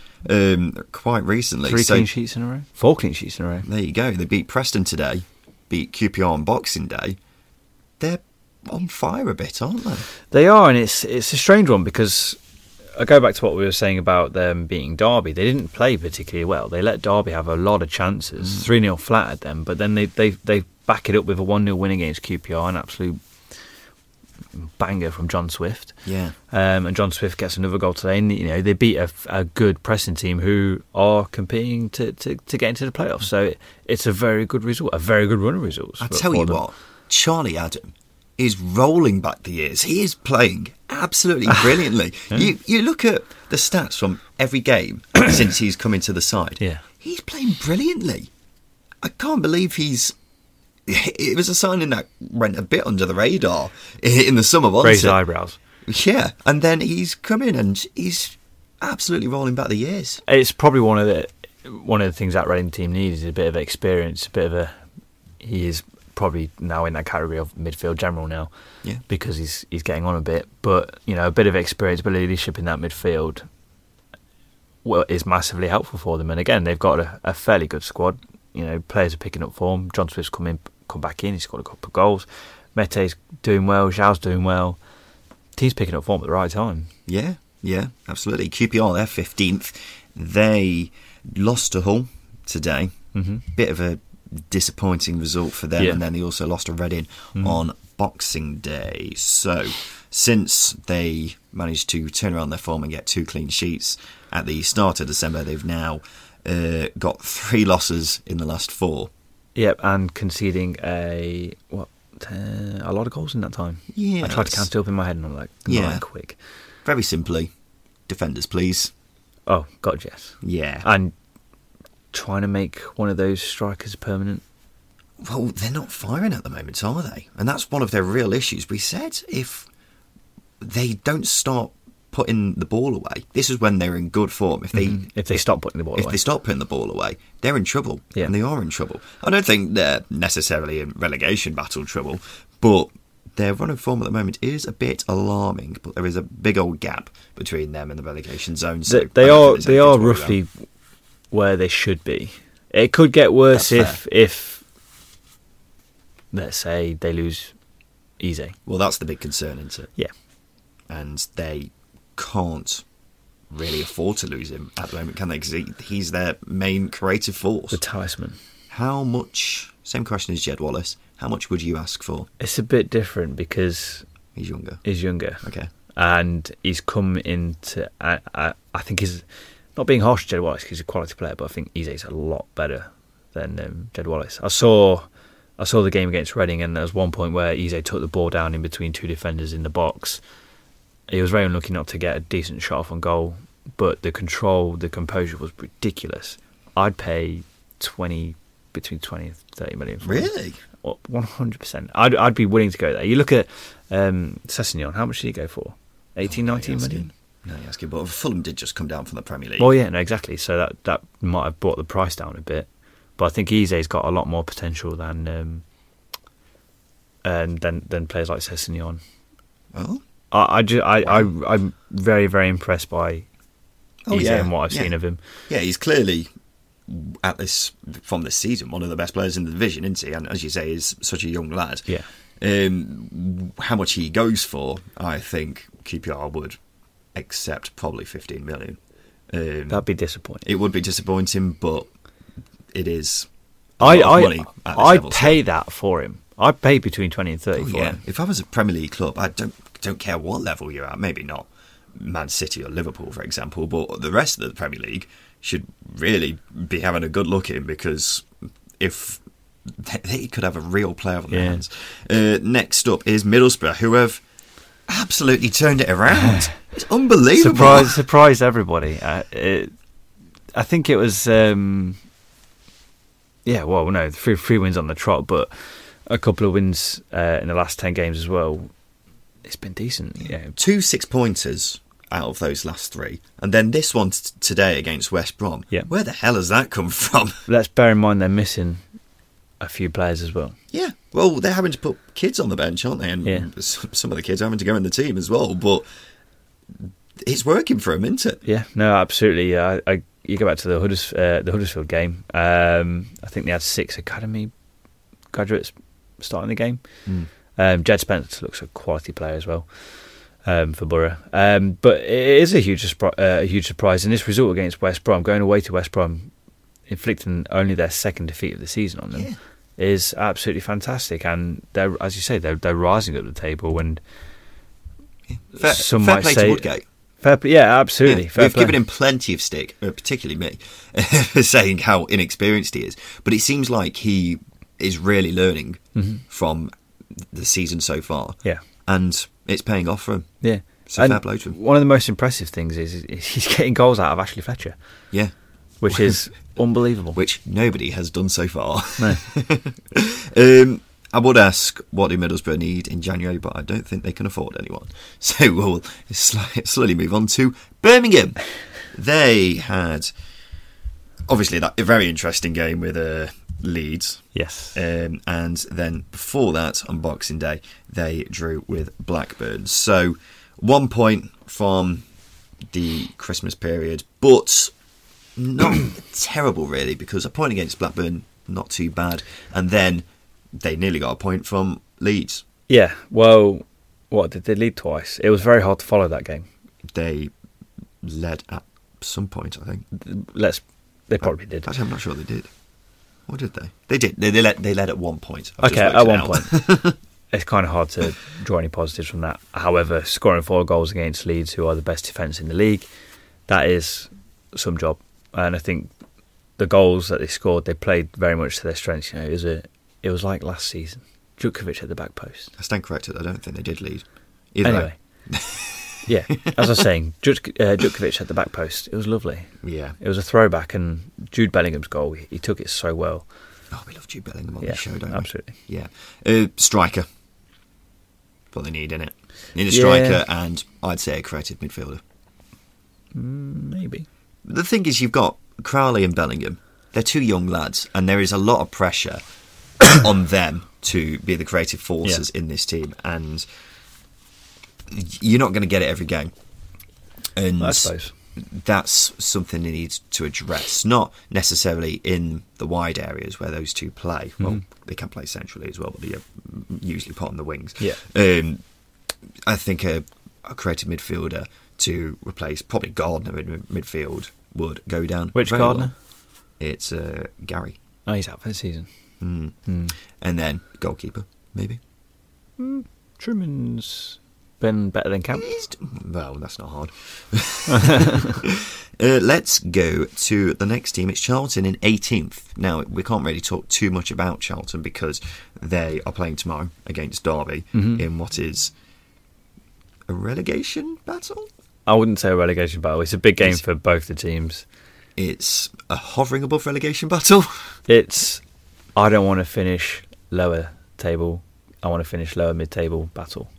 quite recently. 3 clean sheets in a row? 4 clean sheets in a row. There you go. They beat Preston today, beat QPR on Boxing Day. They're on fire a bit, aren't they? They are, and it's a strange one because I go back to what we were saying about them beating Derby. They didn't play particularly well. They let Derby have a lot of chances. 3-0 flat at them, but then they back it up with a 1-0 win against QPR, an absolute banger from John Swift. Yeah. And John Swift gets another goal today, and you know they beat a good Preston team who are competing to get into the playoffs. So it's a very good result, a very good run of results. I tell you what, Charlie Adam is rolling back the years. He is playing absolutely brilliantly. You look at the stats from every game since he's come into the side. Yeah. He's playing brilliantly. I can't believe he's... It was a signing that went a bit under the radar in the summer, wasn't it? Raised eyebrows. Yeah, and then he's come in and he's absolutely rolling back the years. It's probably one of the things that Reading team needs is a bit of experience, He is probably now in that category of midfield general now, because he's getting on a bit. But you know, a bit of experience, but leadership in that midfield, well, is massively helpful for them. And again, they've got a fairly good squad. You know, players are picking up form. John Swift's come back in. He's got a couple of goals. Mete's doing well. Zhao's doing well. Team's picking up form at the right time. Yeah, yeah, absolutely. QPR, they're 15th. They lost to Hull today. Mm-hmm. Bit of a disappointing result for them, and then they also lost to Reading on Boxing Day. So, since they managed to turn around their form and get 2 clean sheets at the start of December, they've now got 3 losses in the last 4. Yep, and conceding a lot of goals in that time. Yeah, I tried to count it up in my head, and I'm like, not quick. Very simply, defenders, please. Oh God, yes. Yeah, and trying to make one of those strikers permanent. Well, they're not firing at the moment, are they? And that's one of their real issues. We said if they don't start putting the ball away, this is when they're in good form. If they stop putting the ball away, they're in trouble, and they are in trouble. I don't think they're necessarily in relegation battle trouble, but their run of form at the moment is a bit alarming. But there is a big old gap between them and the relegation zone. So they are roughly where they should be. It could get worse if let's say they lose Eze. Well, that's the big concern, isn't it? Yeah, and they can't really afford to lose him at the moment, can they? Because he's their main creative force. The talisman. How much, same question as Jed Wallace, how much would you ask for? It's a bit different because... He's younger. Okay. And he's come into... I think he's... Not being harsh to Jed Wallace because he's a quality player, but I think Eze's a lot better than Jed Wallace. I saw the game against Reading, and there was one point where Eze took the ball down in between 2 defenders in the box. He was very unlucky not to get a decent shot off on goal, but the control, the composure was ridiculous. I'd pay between 20 and 30 million. Really? 100%. I'd be willing to go there. You look at Sessegnon, how much did he go for? 18, 19 million? No, you're asking, but Fulham did just come down from the Premier League. Well, yeah, no, exactly. So that might have brought the price down a bit. But I think Eze's got a lot more potential than players like Sessegnon. Oh? I'm very, very impressed by Eze and what I've seen of him. Yeah, he's clearly, from this season, one of the best players in the division, isn't he? And as you say, he's such a young lad. Yeah. How much he goes for, I think QPR would accept probably 15 million. That'd be disappointing. It would be disappointing, but it is a lot of money at this level, pay so. That for him. I'd pay between 20 and 30 for him. If I was a Premier League club, I don't care what level you're at, maybe not Man City or Liverpool, for example, but the rest of the Premier League should really be having a good look at him, because if they could have a real player on their hands. Next up is Middlesbrough, who have absolutely turned it around. It's unbelievable. Surprise everybody. I think it was, three wins on the trot, but a couple of wins in the last 10 games as well. It's been decent. Yeah. 2 six-pointers out of those last three, and then this one today against West Brom. Yeah. Where the hell has that come from? Let's bear in mind they're missing a few players as well. Yeah, well, they're having to put kids on the bench, aren't they? And some of the kids are having to go in the team as well, but it's working for them, isn't it? Yeah, no, absolutely. You go back to the Huddersfield game. I think they had 6 academy graduates starting the game. Mm. Jed Spence looks a quality player as well for Borough. But it is a huge surprise. And this result against West Brom, going away to West Brom, inflicting only their second defeat of the season on them, is absolutely fantastic. And they're, as you say, they're rising up the table. And fair play to Woodgate. Yeah, absolutely. Yeah, we've given him plenty of stick, particularly me, for saying how inexperienced he is. But it seems like he is really learning from the season so far. Yeah. And it's paying off for him. Yeah. So fair play to him. One of the most impressive things is he's getting goals out of Ashley Fletcher. Yeah. Which is unbelievable. Which nobody has done so far. No. I would ask what do Middlesbrough need in January, but I don't think they can afford anyone. So we'll slowly move on to Birmingham. They had, obviously, that very interesting game with Leeds. Yes. And then before that, on Boxing Day, they drew with Blackburn. So 1 point from the Christmas period, but not terrible, really, because a point against Blackburn, not too bad. And then they nearly got a point from Leeds. Yeah, well, what, did they lead twice? It was very hard to follow that game. They led at some point, I think. They probably did. Actually, I'm not sure they did. Or did they? They did. They led at 1 point. Point. It's kind of hard to draw any positives from that. However, scoring 4 goals against Leeds, who are the best defence in the league, that is some job. And I think the goals that they scored, they played very much to their strengths. You know, It was like last season. Djukovic at the back post. I stand corrected. I don't think they did lead. Either anyway, yeah, as I was saying, Djukovic at the back post. It was lovely. Yeah. It was a throwback, and Jude Bellingham's goal, he took it so well. Oh, we love Jude Bellingham on the show, don't we? Absolutely. Yeah. Striker. What they need, innit? Need a striker and, I'd say, a creative midfielder. Maybe. The thing is, you've got Crowley and Bellingham. They're 2 young lads, and there is a lot of pressure on them to be the creative forces in this team, and you're not going to get it every game, and I suppose that's something they need to address, not necessarily in the wide areas where those two play. Well, they can play centrally as well, but they're usually put on the wings. I think a creative midfielder to replace probably Gardner in midfield would go down. Which Gardner? Well. It's Gary. Oh, he's out for the season. And then goalkeeper, maybe. Truman's been better than Camp. Well, that's not hard. Let's go to the next team. It's Charlton in 18th. Now, we can't really talk too much about Charlton because they are playing tomorrow against Derby in what is a relegation battle? I wouldn't say a relegation battle. It's a big game for both the teams. It's a hovering above relegation battle. I don't want to finish lower table. I want to finish lower mid-table battle.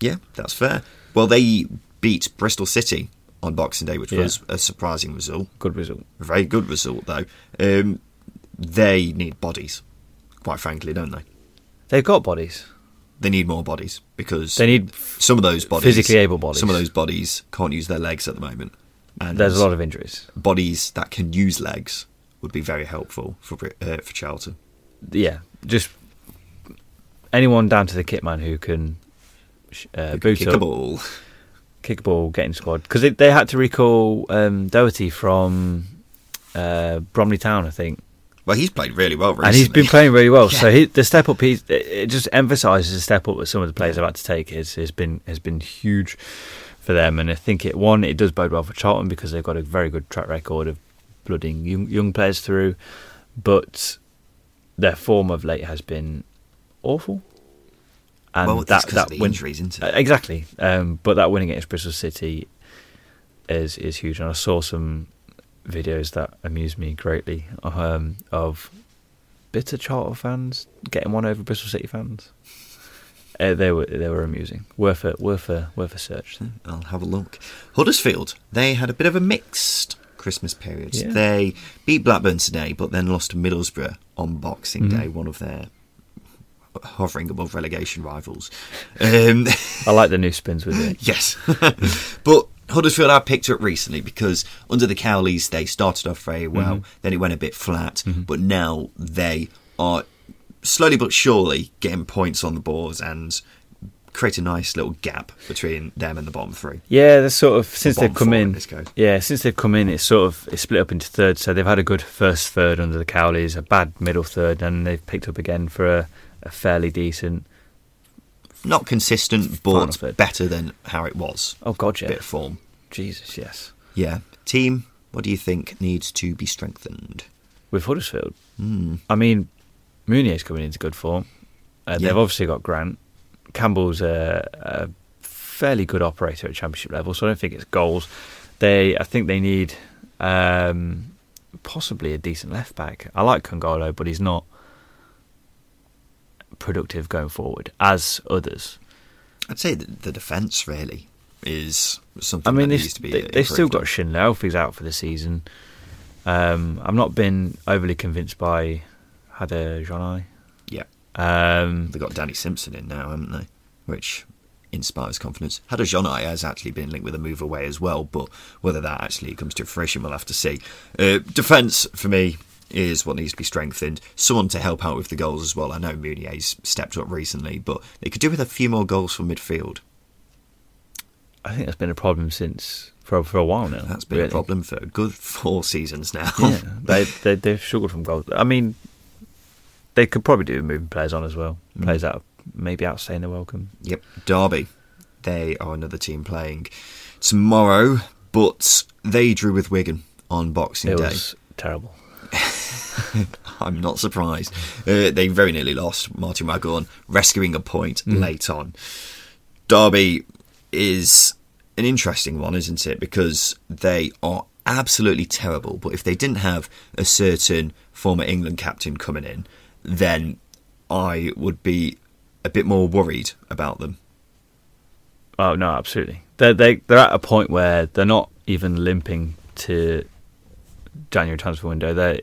Yeah, that's fair. Well, they beat Bristol City on Boxing Day, which was a surprising result. Good result. A very good result, though. They need bodies, quite frankly, don't they? They've got bodies. They need more bodies because they need some of those bodies. Physically able bodies. Some of those bodies can't use their legs at the moment. And there's a lot of injuries. Bodies that can use legs would be very helpful for Charlton. Yeah, just anyone down to the kit man who can boot kick up, kick a ball, get in squad. Because they had to recall Doherty from Bromley Town, I think. Well, he's played really well recently. And he's been playing really well. Yeah. So the step up, it just emphasises the step up that some of the players have had to take has been huge for them. And I think it does bode well for Charlton because they've got a very good track record of blooding young players through, but their form of late has been awful. And well, that's because of the injuries, isn't it? Exactly. But that winning against Bristol City is huge. And I saw some videos that amuse me greatly of bitter Charlton fans getting one over Bristol City fans. They were amusing. Worth a search. I'll have a look. Huddersfield, they had a bit of a mixed Christmas period. Yeah. They beat Blackburn today, but then lost to Middlesbrough on Boxing Day, one of their hovering above relegation rivals. I like the new spins with it. Yes. But Huddersfield I picked up recently because under the Cowleys they started off very well, then it went a bit flat, but now they are slowly but surely getting points on the boards and create a nice little gap between them and the bottom three. Yeah, that's sort of since they've come in, it's split up into thirds. So they've had a good first third under the Cowleys, a bad middle third, and they've picked up again for a fairly decent. Not consistent, but better than how it was. Oh, God, yeah. Bit of form. Jesus, yes. Yeah. Team, what do you think needs to be strengthened? With Huddersfield? I mean, Mounier's coming into good form. They've obviously got Grant. Campbell's a fairly good operator at championship level, so I don't think it's goals. I think they need possibly a decent left-back. I like Congolo, but he's not productive going forward as others. I'd say that the defence really is something that needs to be improved. They've still got Schindler. Elfie's out for the season. I've not been overly convinced by Hader. Yeah. They've got Danny Simpson in now, haven't they? Which inspires confidence. Hader has actually been linked with a move away as well, but whether that actually comes to fruition we'll have to see. Defence for me is what needs to be strengthened. Someone to help out with the goals as well. I know Mounier's stepped up recently, but they could do with a few more goals from midfield. I think that's been a problem for a while now. That's been a problem for a good 4 seasons now. Yeah, they've struggled from goals. I mean, they could probably do moving players on as well. Players that are maybe outstaying their welcome. Yep. Derby, they are another team playing tomorrow, but they drew with Wigan on Boxing Day. It was terrible. I'm not surprised. They very nearly lost. Martin Waghorn rescuing a point late on. Derby is an interesting one, isn't it? Because they are absolutely terrible. But if they didn't have a certain former England captain coming in, then I would be a bit more worried about them. Oh no, absolutely. They're at a point where they're not even limping to January transfer window. They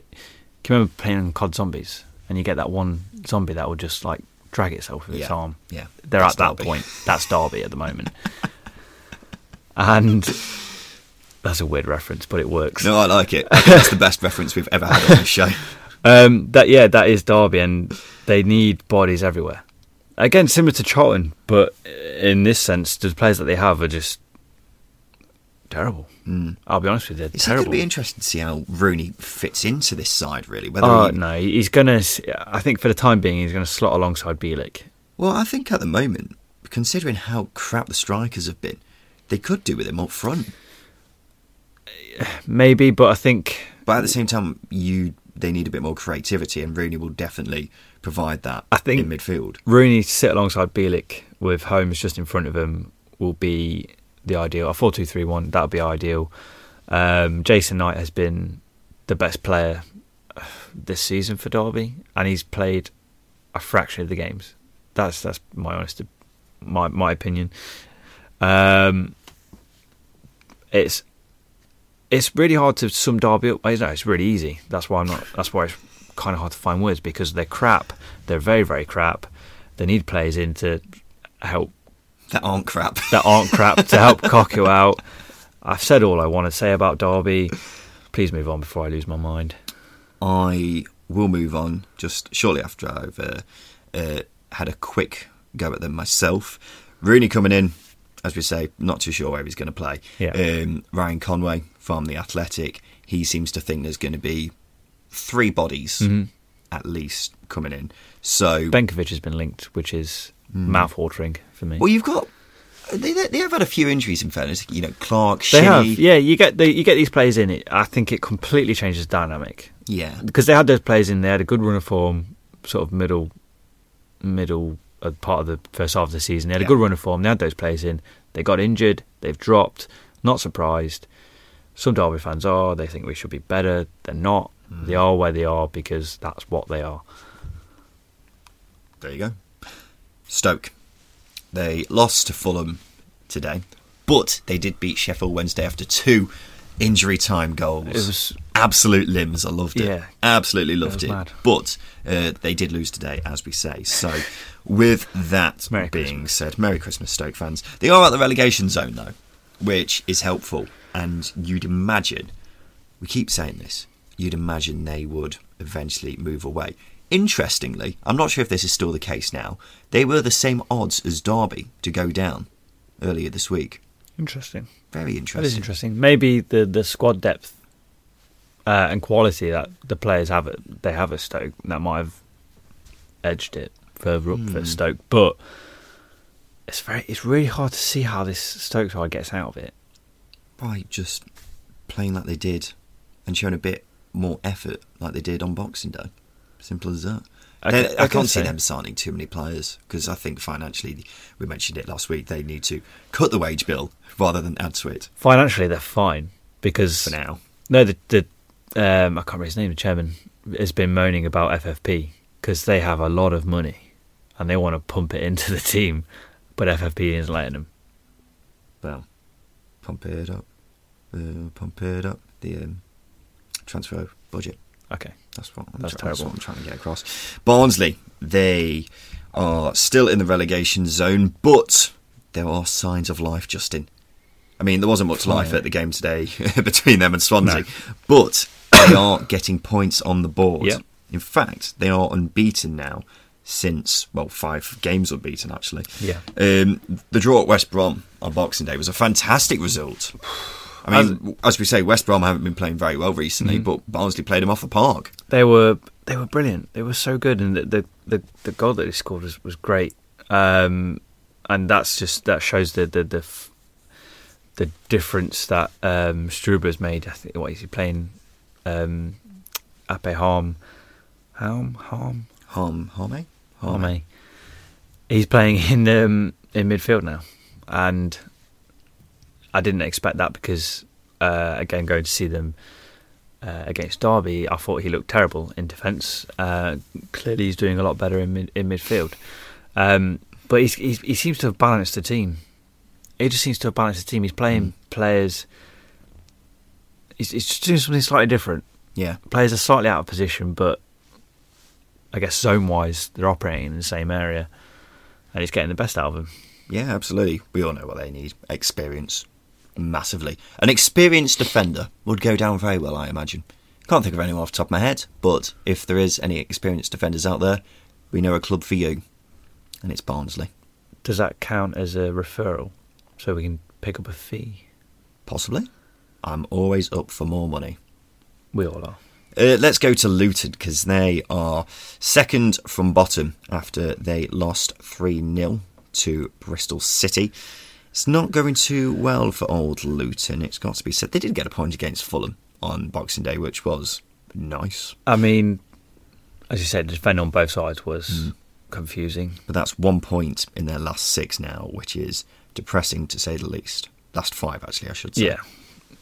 can remember playing on COD Zombies, and you get that one zombie that will just like drag itself with its arm. Yeah, they're at that point. That's Derby at the moment, and that's a weird reference, but it works. No, I like it. I think that's the best reference we've ever had on this show. That is Derby, and they need bodies everywhere. Again, similar to Charlton, but in this sense, the players that they have are just terrible. I'll be honest with you. It's going to be interesting to see how Rooney fits into this side, really. He's going to. I think for the time being, he's going to slot alongside Bielik. Well, I think at the moment, considering how crap the strikers have been, they could do with him up front. Maybe, but I think. But at the same time, they need a bit more creativity, and Rooney will definitely provide that. I think in midfield, Rooney to sit alongside Bielik with Holmes just in front of him will be the ideal. A 4-2-3-1, that would be ideal. Jason Knight has been the best player this season for Derby, and he's played a fraction of the games. That's my honest, my opinion. It's really hard to sum Derby up. No, it's really easy. That's why it's kind of hard to find words, because they're crap. They're very, very crap. They need players in to help. That aren't crap to help Cocu out. I've said all I want to say about Derby. Please move on before I lose my mind. I will move on just shortly after I've had a quick go at them myself. Rooney coming in, as we say, not too sure where he's going to play. Yeah. Ryan Conway from The Athletic, he seems to think there's going to be 3 bodies at least coming in. So Benkovic has been linked, which is mouth-watering for me. Well, you've got they have had a few injuries in fairness. You know, Clark, Shea. They have. Yeah, you get these players in. I think it completely changes the dynamic. Yeah, because they had those players in. They had a good run of form, sort of middle part of the first half of the season. They had a good run of form. They had those players in. They got injured. They've dropped. Not surprised. some Derby fans are, they think we should be better, they're not. They are where they are because that's what they are. There you go. Stoke. They lost to Fulham today, but they did beat Sheffield Wednesday after two injury time goals. It was absolute limbs. I loved it. Yeah, absolutely loved it. Mad. But they did lose today, as we say. So with that being said, Merry Christmas, Stoke fans. They are at the relegation zone, though, which is helpful. And you'd imagine, we keep saying this, you'd imagine they would eventually move away. Interestingly, I'm not sure if this is still the case now, they were the same odds as Derby to go down earlier this week. Interesting. Very interesting. That is interesting. Maybe the squad depth and quality that the players have at Stoke, that might have edged it further up for Stoke. But it's really hard to see how this Stoke side gets out of it. By just playing like they did and showing a bit more effort like they did on Boxing Day. Simple as that. I can't see them signing too many players because I think financially, we mentioned it last week, they need to cut the wage bill rather than add to it. Financially, they're fine because... For now. No, I can't remember his name, the chairman has been moaning about FFP because they have a lot of money and they want to pump it into the team, but FFP isn't letting them. Well, pump it up. The transfer budget. Okay. That's what I'm trying to get across. Barnsley, they are still in the relegation zone, but there are signs of life, Justin. I mean, there wasn't much life at the game today between them and Swansea, but they are getting points on the board. Yep. In fact, they are unbeaten now since, 5 games unbeaten, actually. Yeah. The draw at West Brom on Boxing Day was a fantastic result. I mean, as we say, West Brom haven't been playing very well recently, but Barnsley played them off the park. They were brilliant. They were so good, and the goal that they scored was great. And that shows the difference that Struber's made. I think is he playing? Ape Harme. He's playing in midfield now, and I didn't expect that because, again, going to see them against Derby, I thought he looked terrible in defence. Clearly, he's doing a lot better in midfield. But he seems to have balanced the team. He just seems to have balanced the team. He's playing players. He's just doing something slightly different. Yeah, players are slightly out of position, but I guess zone-wise, they're operating in the same area, and he's getting the best out of them. Yeah, absolutely. We all know what they need: experience. Massively. An experienced defender would go down very well, I imagine. Can't think of anyone off the top of my head, but if there is any experienced defenders out there, we know a club for you, and it's Barnsley. Does that count as a referral, so we can pick up a fee? Possibly. I'm always up for more money. We all are. Let's go to Luton, because they are second from bottom after they lost 3-0 to Bristol City. It's not going too well for old Luton, it's got to be said. They did get a point against Fulham on Boxing Day, which was nice. I mean, as you said, the defend on both sides was confusing. But that's 1 point in their last 6 now, which is depressing to say the least. Last 5, actually, I should say. Yeah.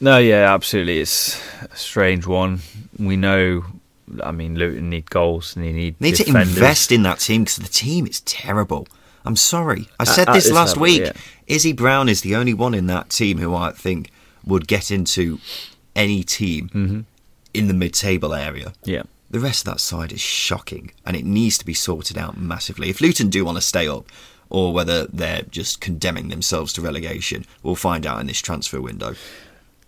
No, yeah, absolutely. It's a strange one. We know, I mean, Luton need goals and they need defenders. To invest in that team because the team is terrible. I'm sorry. I said this last week. Yeah. Izzy Brown is the only one in that team who I think would get into any team in the mid-table area. Yeah. The rest of that side is shocking, and it needs to be sorted out massively. If Luton do want to stay up, or whether they're just condemning themselves to relegation, we'll find out in this transfer window.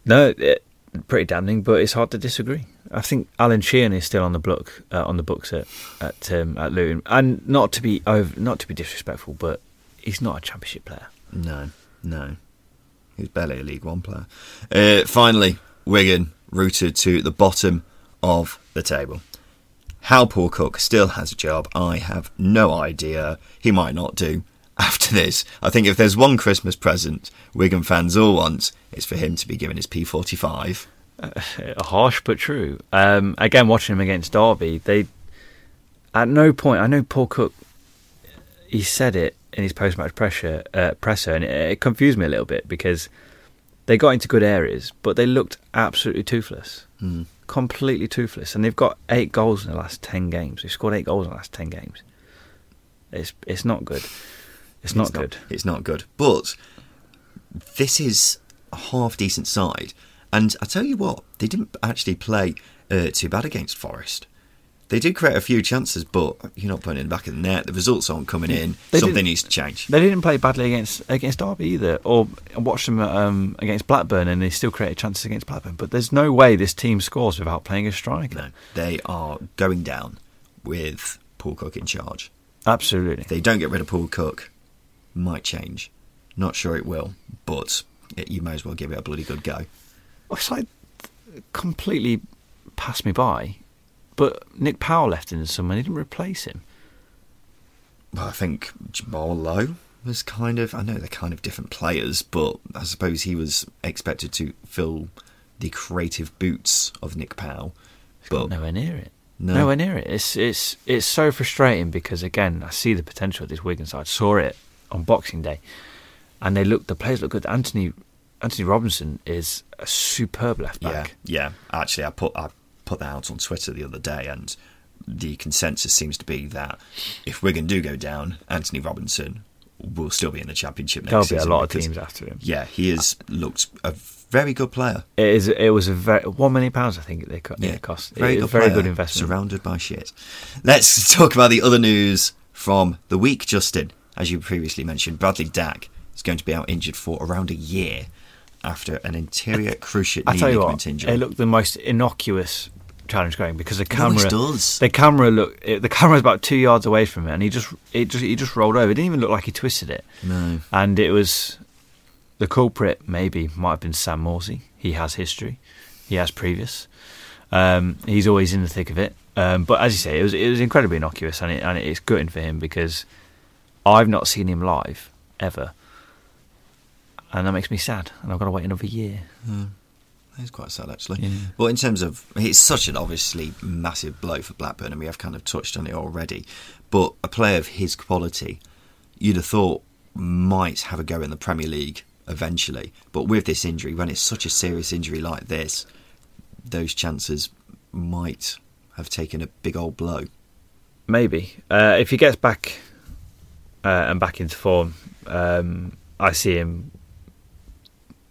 No, pretty damning, but it's hard to disagree. I think Alan Sheehan is still on the books at Luton, and not to be disrespectful, but he's not a Championship player. No, he's barely a League One player. Finally, Wigan rooted to the bottom of the table. How Paul Cook still has a job, I have no idea. He might not do after this. I think if there's one Christmas present Wigan fans all want, it's for him to be given his P45. Harsh but true. Again, watching him against Derby, I know Paul Cook, he said it in his post-match presser, and it confused me a little bit because They got into good areas, but they looked absolutely toothless. Mm. Completely toothless. And they've got 8 goals in the last 10 games. They've scored 8 goals in the last 10 games. It's not good. It's not good. But this is a half-decent side. And I tell you what, they didn't actually play too bad against Forest. They did create a few chances, but you're not putting it in the back of the net. The results aren't coming in. Something needs to change. They didn't play badly against Derby either. Or watch them against Blackburn, and they still created chances against Blackburn. But there's no way this team scores without playing a striker. No, they are going down with Paul Cook in charge. Absolutely. If they don't get rid of Paul Cook, might change. Not sure it will, but you may as well give it a bloody good go. It's like completely passed me by. But Nick Powell left in the summer and he didn't replace him. Well, I think Jamal Lowe was I know they're kind of different players, but I suppose he was expected to fill the creative boots of Nick Powell. But nowhere near it. No. Nowhere near it. It's so frustrating because, again, I see the potential of this Wigan side. I saw it on Boxing Day. And the players look good. Anthony Robinson is a superb left back. Yeah. Actually, I put that out on Twitter the other day, and the consensus seems to be that if Wigan do go down, Anthony Robinson will still be in the Championship next season. There'll be a lot of teams after him. Yeah, he has looked a very good player. It was a very £1 million, I think it cost. Very good investment. Surrounded by shit. Let's talk about the other news from the week, Justin. As you previously mentioned, Bradley Dack is going to be out injured for around a year after an anterior cruciate knee ligament injury. It looked the most innocuous challenge going because the camera was about 2 yards away from it, and he just rolled over. It didn't even look like he twisted it. No, and it was the culprit. Maybe might have been Sam Morsey. He has history. He has previous. He's always in the thick of it. But as you say, it was incredibly innocuous, and it's gutting for him because I've not seen him live ever. And that makes me sad, and I've got to wait another year. That is quite sad, actually. Yeah. But in terms of... It's such an obviously massive blow for Blackburn, and we have kind of touched on it already. But a player of his quality, you'd have thought, might have a go in the Premier League eventually. But with this injury, when it's such a serious injury like this, those chances might have taken a big old blow. Maybe. If he gets back and back into form, I see him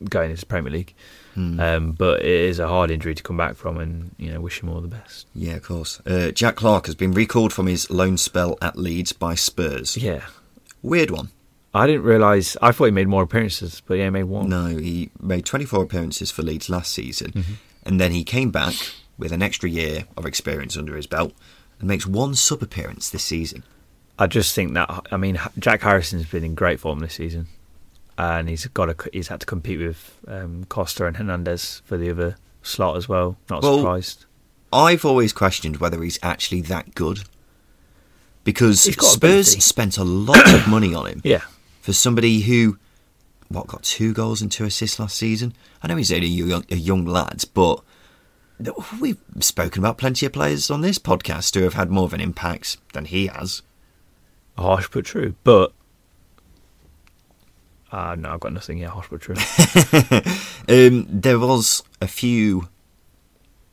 going into the Premier League, but it is a hard injury to come back from, and wish him all the best. Yeah, of course. Jack Clarke has been recalled from his loan spell at Leeds by Spurs. Yeah, weird one. I didn't realise. I thought he made more appearances, but yeah, he made one. No, he made 24 appearances for Leeds last season, and then he came back with an extra year of experience under his belt and makes one sub appearance this season. I just think that Jack Harrison's been in great form this season. And he's had to compete with Costa and Hernandez for the other slot as well. Not surprised. I've always questioned whether he's actually that good, because Spurs spent a lot of money on him. Yeah, for somebody who got 2 goals and 2 assists last season. I know he's only a young lad, but we've spoken about plenty of players on this podcast who have had more of an impact than he has. Harsh but true, but. No, I've got nothing here, hospital truth. There was a few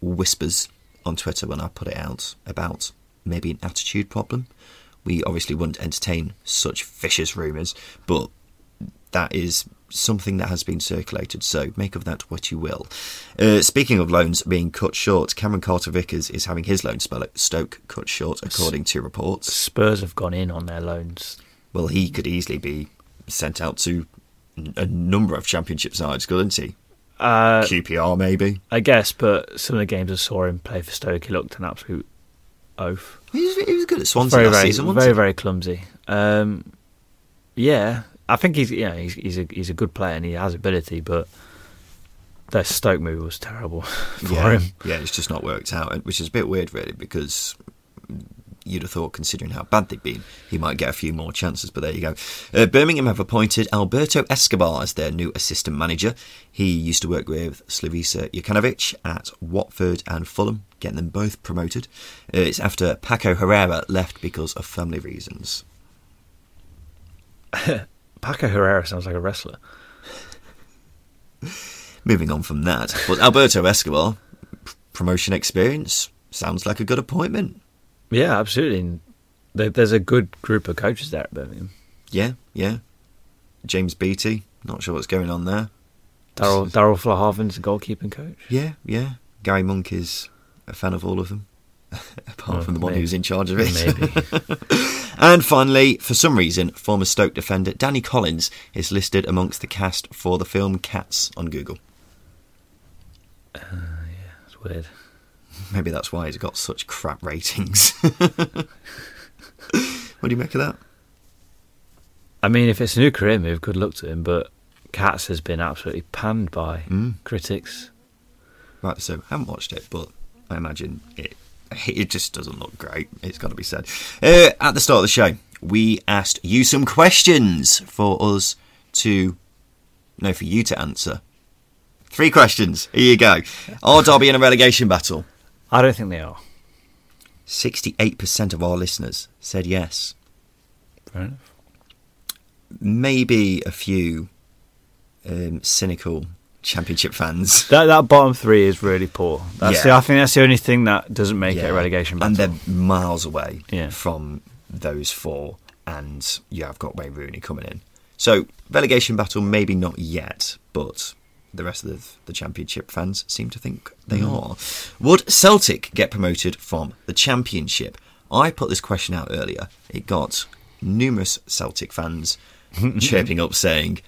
whispers on Twitter when I put it out about maybe an attitude problem. We obviously wouldn't entertain such vicious rumours, but that is something that has been circulated, so make of that what you will. Speaking of loans being cut short, Cameron Carter-Vickers is having his loan spell at Stoke cut short, according to reports. Spurs have gone in on their loans. Well, he could easily be sent out to a number of Championship sides, couldn't he? QPR, maybe. I guess, but some of the games I saw him play for Stoke, he looked an absolute oaf. He was good at Swansea last season, wasn't he? Very, very clumsy. Yeah, I think he's a good player and he has ability, but their Stoke move was terrible for him. Yeah, it's just not worked out, which is a bit weird, really, because... You'd have thought, considering how bad they've been, he might get a few more chances, but there you go. Birmingham have appointed Alberto Escobar as their new assistant manager. He used to work with Slavica Jokanovic at Watford and Fulham, getting them both promoted. It's after Paco Herrera left because of family reasons. Paco Herrera sounds like a wrestler. Moving on from that, but Alberto Escobar, promotion experience, sounds like a good appointment. Yeah, absolutely. There's a good group of coaches there at Birmingham. Yeah, yeah. James Beattie, not sure what's going on there. Darryl Flahaven's a goalkeeping coach. Yeah, yeah. Gary Monk is a fan of all of them, apart from the one who's in charge of it. Maybe. And finally, for some reason, former Stoke defender Danny Collins is listed amongst the cast for the film Cats on Google. Yeah, that's weird. Maybe that's why he's got such crap ratings. What do you make of that? I mean, if it's a new career move, good luck to him, but Cats has been absolutely panned by critics. Right, so I haven't watched it, but I imagine it just doesn't look great, it's got to be said. At the start of the show, we asked you some questions for you to answer. 3 questions, here you go. Are Derby in a relegation battle? I don't think they are. 68% of our listeners said yes. Fair enough. Maybe a few cynical Championship fans. That bottom 3 is really poor. I think that's the only thing that doesn't make it a relegation battle. And they're miles away from those 4, and I've got Wayne Rooney coming in. So relegation battle, maybe not yet, but the rest of the Championship fans seem to think they are. Would Celtic get promoted from the Championship? I put this question out earlier. It got numerous Celtic fans chirping up saying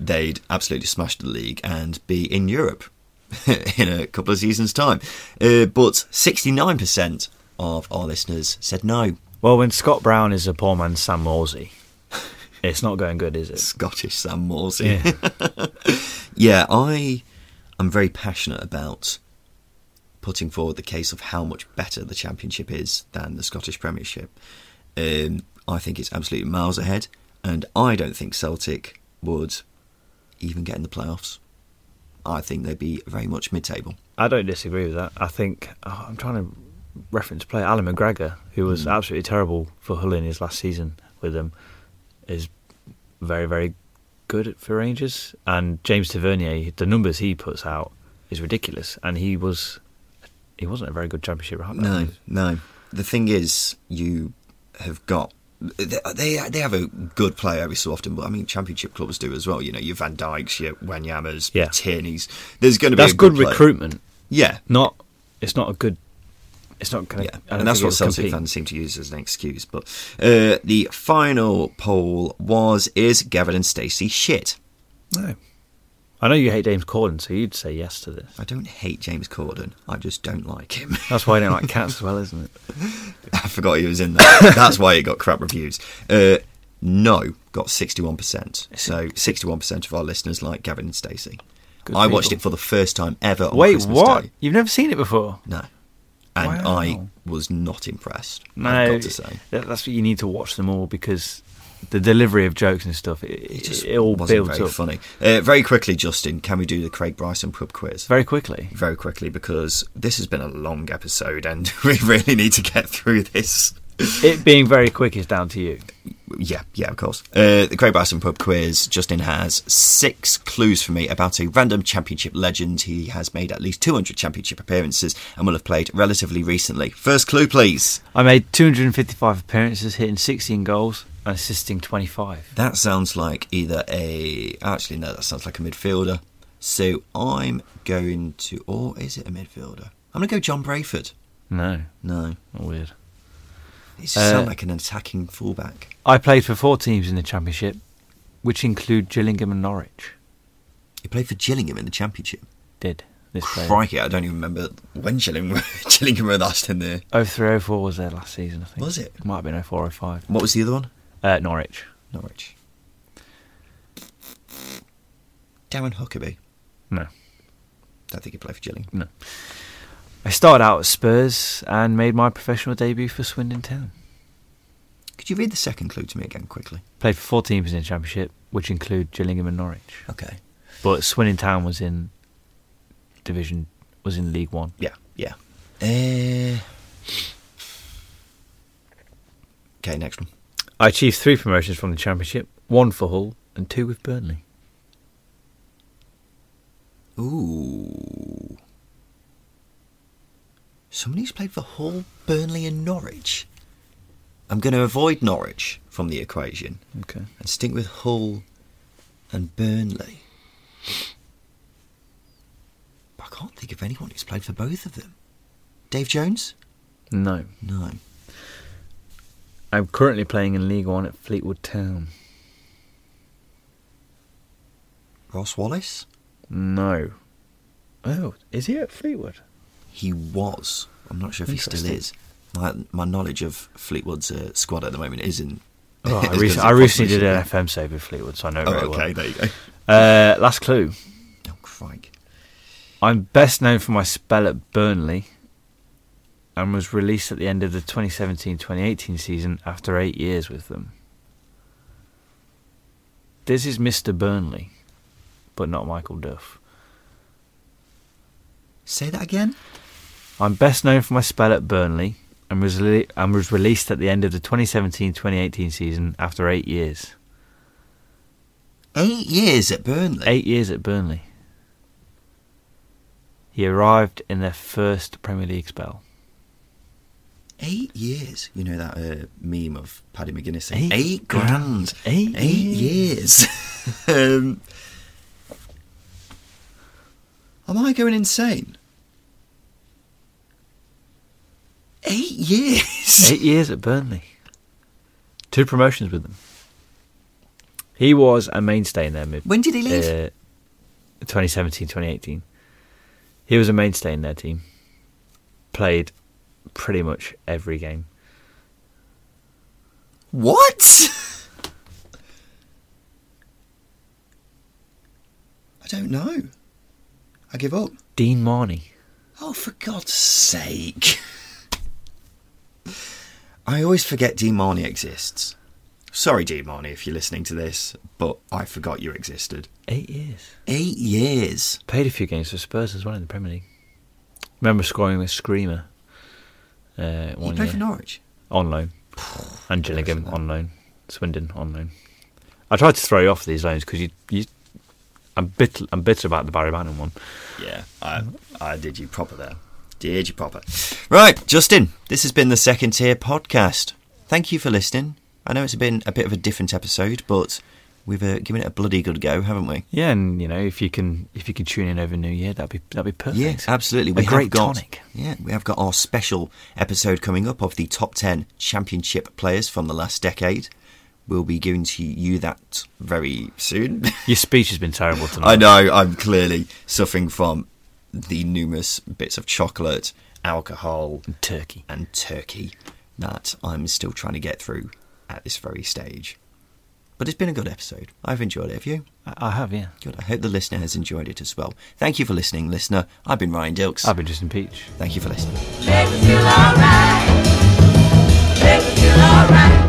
they'd absolutely smash the league and be in Europe in a couple of seasons' time. But 69% of our listeners said no. Well, when Scott Brown is a poor man's Sam Morsey, it's not going good, is it? Scottish Sam Morsey. Yeah. I am very passionate about putting forward the case of how much better the Championship is than the Scottish Premiership. I think it's absolutely miles ahead, and I don't think Celtic would even get in the playoffs. I think they'd be very much mid-table. I don't disagree with that. I think I'm trying to reference player Alan McGregor, who was absolutely terrible for Hull in his last season with them, is very, very good for Rangers. And James Tavernier, the numbers he puts out is ridiculous. And he wasn't a very good Championship right now. No. The thing is, you have got. They have a good player every so often, but I mean Championship clubs do as well. Your Van Dijks, your Wanyamas, your Tierney's. There's going to be that's good recruitment. Yeah, it's not going to. Yeah. And that's what Celtic fans seem to use as an excuse. But the final poll was: is Gavin and Stacey shit? No, I know you hate James Corden, so you'd say yes to this. I don't hate James Corden. I just don't like him. That's why I don't like Cats as well, isn't it? I forgot he was in there. That's why it got crap reviews. No got 61%. So 61% of our listeners like Gavin and Stacey. I watched it for the first time ever on Christmas Day. Wait, what? You've never seen it before? No. And wow. I was not impressed, I've got to say. That's what you need to watch them all, because the delivery of jokes and stuff, it all wasn't very funny. Very quickly, Justin, can we do the Craig Bryson pub quiz? Very quickly. Very quickly, because this has been a long episode and we really need to get through this. It being very quick is down to you. Yeah, of course. The Craig Bryson pub quiz. Justin has 6 clues for me about a random Championship legend. He has made at least 200 Championship appearances and will have played relatively recently. First clue, please. I made 255 appearances, hitting 16 goals. Assisting 25. That sounds like that sounds like a midfielder. So or is it a midfielder? I'm going to go John Brayford. No. Weird. It just sounds like an attacking fullback. I played for 4 teams in the Championship, which include Gillingham and Norwich. You played for Gillingham in the Championship? Did. Crikey, I don't even remember when Gillingham were last in there. 03-04 was their last season, I think. Was it? It might have been 04-05. What was the other one? Norwich. Darren Huckabee? No. Don't think he played for Gillingham. No. I started out at Spurs and made my professional debut for Swindon Town. Could you read the second clue to me again quickly? Played for 4 teams in the Championship, which include Gillingham and Norwich. Okay. But Swindon Town was in League One. Yeah. Okay, next one. I achieved 3 promotions from the Championship, 1 for Hull and 2 with Burnley. Ooh. Somebody who's played for Hull, Burnley and Norwich. I'm going to avoid Norwich from the equation. Okay. And stick with Hull and Burnley. But I can't think of anyone who's played for both of them. Dave Jones? No. No. I'm currently playing in League One at Fleetwood Town. Ross Wallace? No. Oh, is he at Fleetwood? He was. I'm not sure if he still is. My knowledge of Fleetwood's squad at the moment isn't... Oh, I recently did an FM save with Fleetwood, so I know very well. Okay, there you go. Last clue. Oh, crike. I'm best known for my spell at Burnley and was released at the end of the 2017-2018 season after 8 years with them. This is Mr. Burnley, but not Michael Duff. Say that again? I'm best known for my spell at Burnley and was released at the end of the 2017-2018 season after 8 years. 8 years at Burnley? 8 years at Burnley. He arrived in their first Premier League spell. 8 years. You know that meme of Paddy McGuinness saying, Eight grand. 8 years. Am I going insane? 8 years. 8 years at Burnley. 2 promotions with them. He was a mainstay in their mid. When did he leave? 2017, 2018. He was a mainstay in their team. Played pretty much every game. What? I don't know. I give up. Dean Marnie. Oh, for God's sake. I always forget Dean Marnie exists. Sorry, Dean Marnie, if you're listening to this, but I forgot you existed. 8 years. 8 years. Played a few games for Spurs as well in the Premier League. Remember scoring with Screamer. He played for Norwich? On loan. And Gillingham on loan. Swindon on loan. I tried to throw you off these loans because I'm bitter about the Barry Bannon one. Yeah, I did you proper there. Did you proper. Right, Justin, this has been the Second Tier Podcast. Thank you for listening. I know it's been a bit of a different episode, but we've given it a bloody good go, haven't we? Yeah, and you know, if you can tune in over New Year, that'd be perfect. Yeah, absolutely. We've got a great tonic. Yeah, we have got our special episode coming up of the top 10 championship players from the last decade. We'll be giving to you that very soon. Your speech has been terrible tonight. I know. I'm clearly suffering from the numerous bits of chocolate, alcohol, and turkey that I'm still trying to get through at this very stage. But it's been a good episode. I've enjoyed it. Have you? I have, yeah. Good. I hope the listener has enjoyed it as well. Thank you for listening, listener. I've been Ryan Dilks. I've been Justin Peach. Thank you for listening. Make me feel all right. Make me feel all right.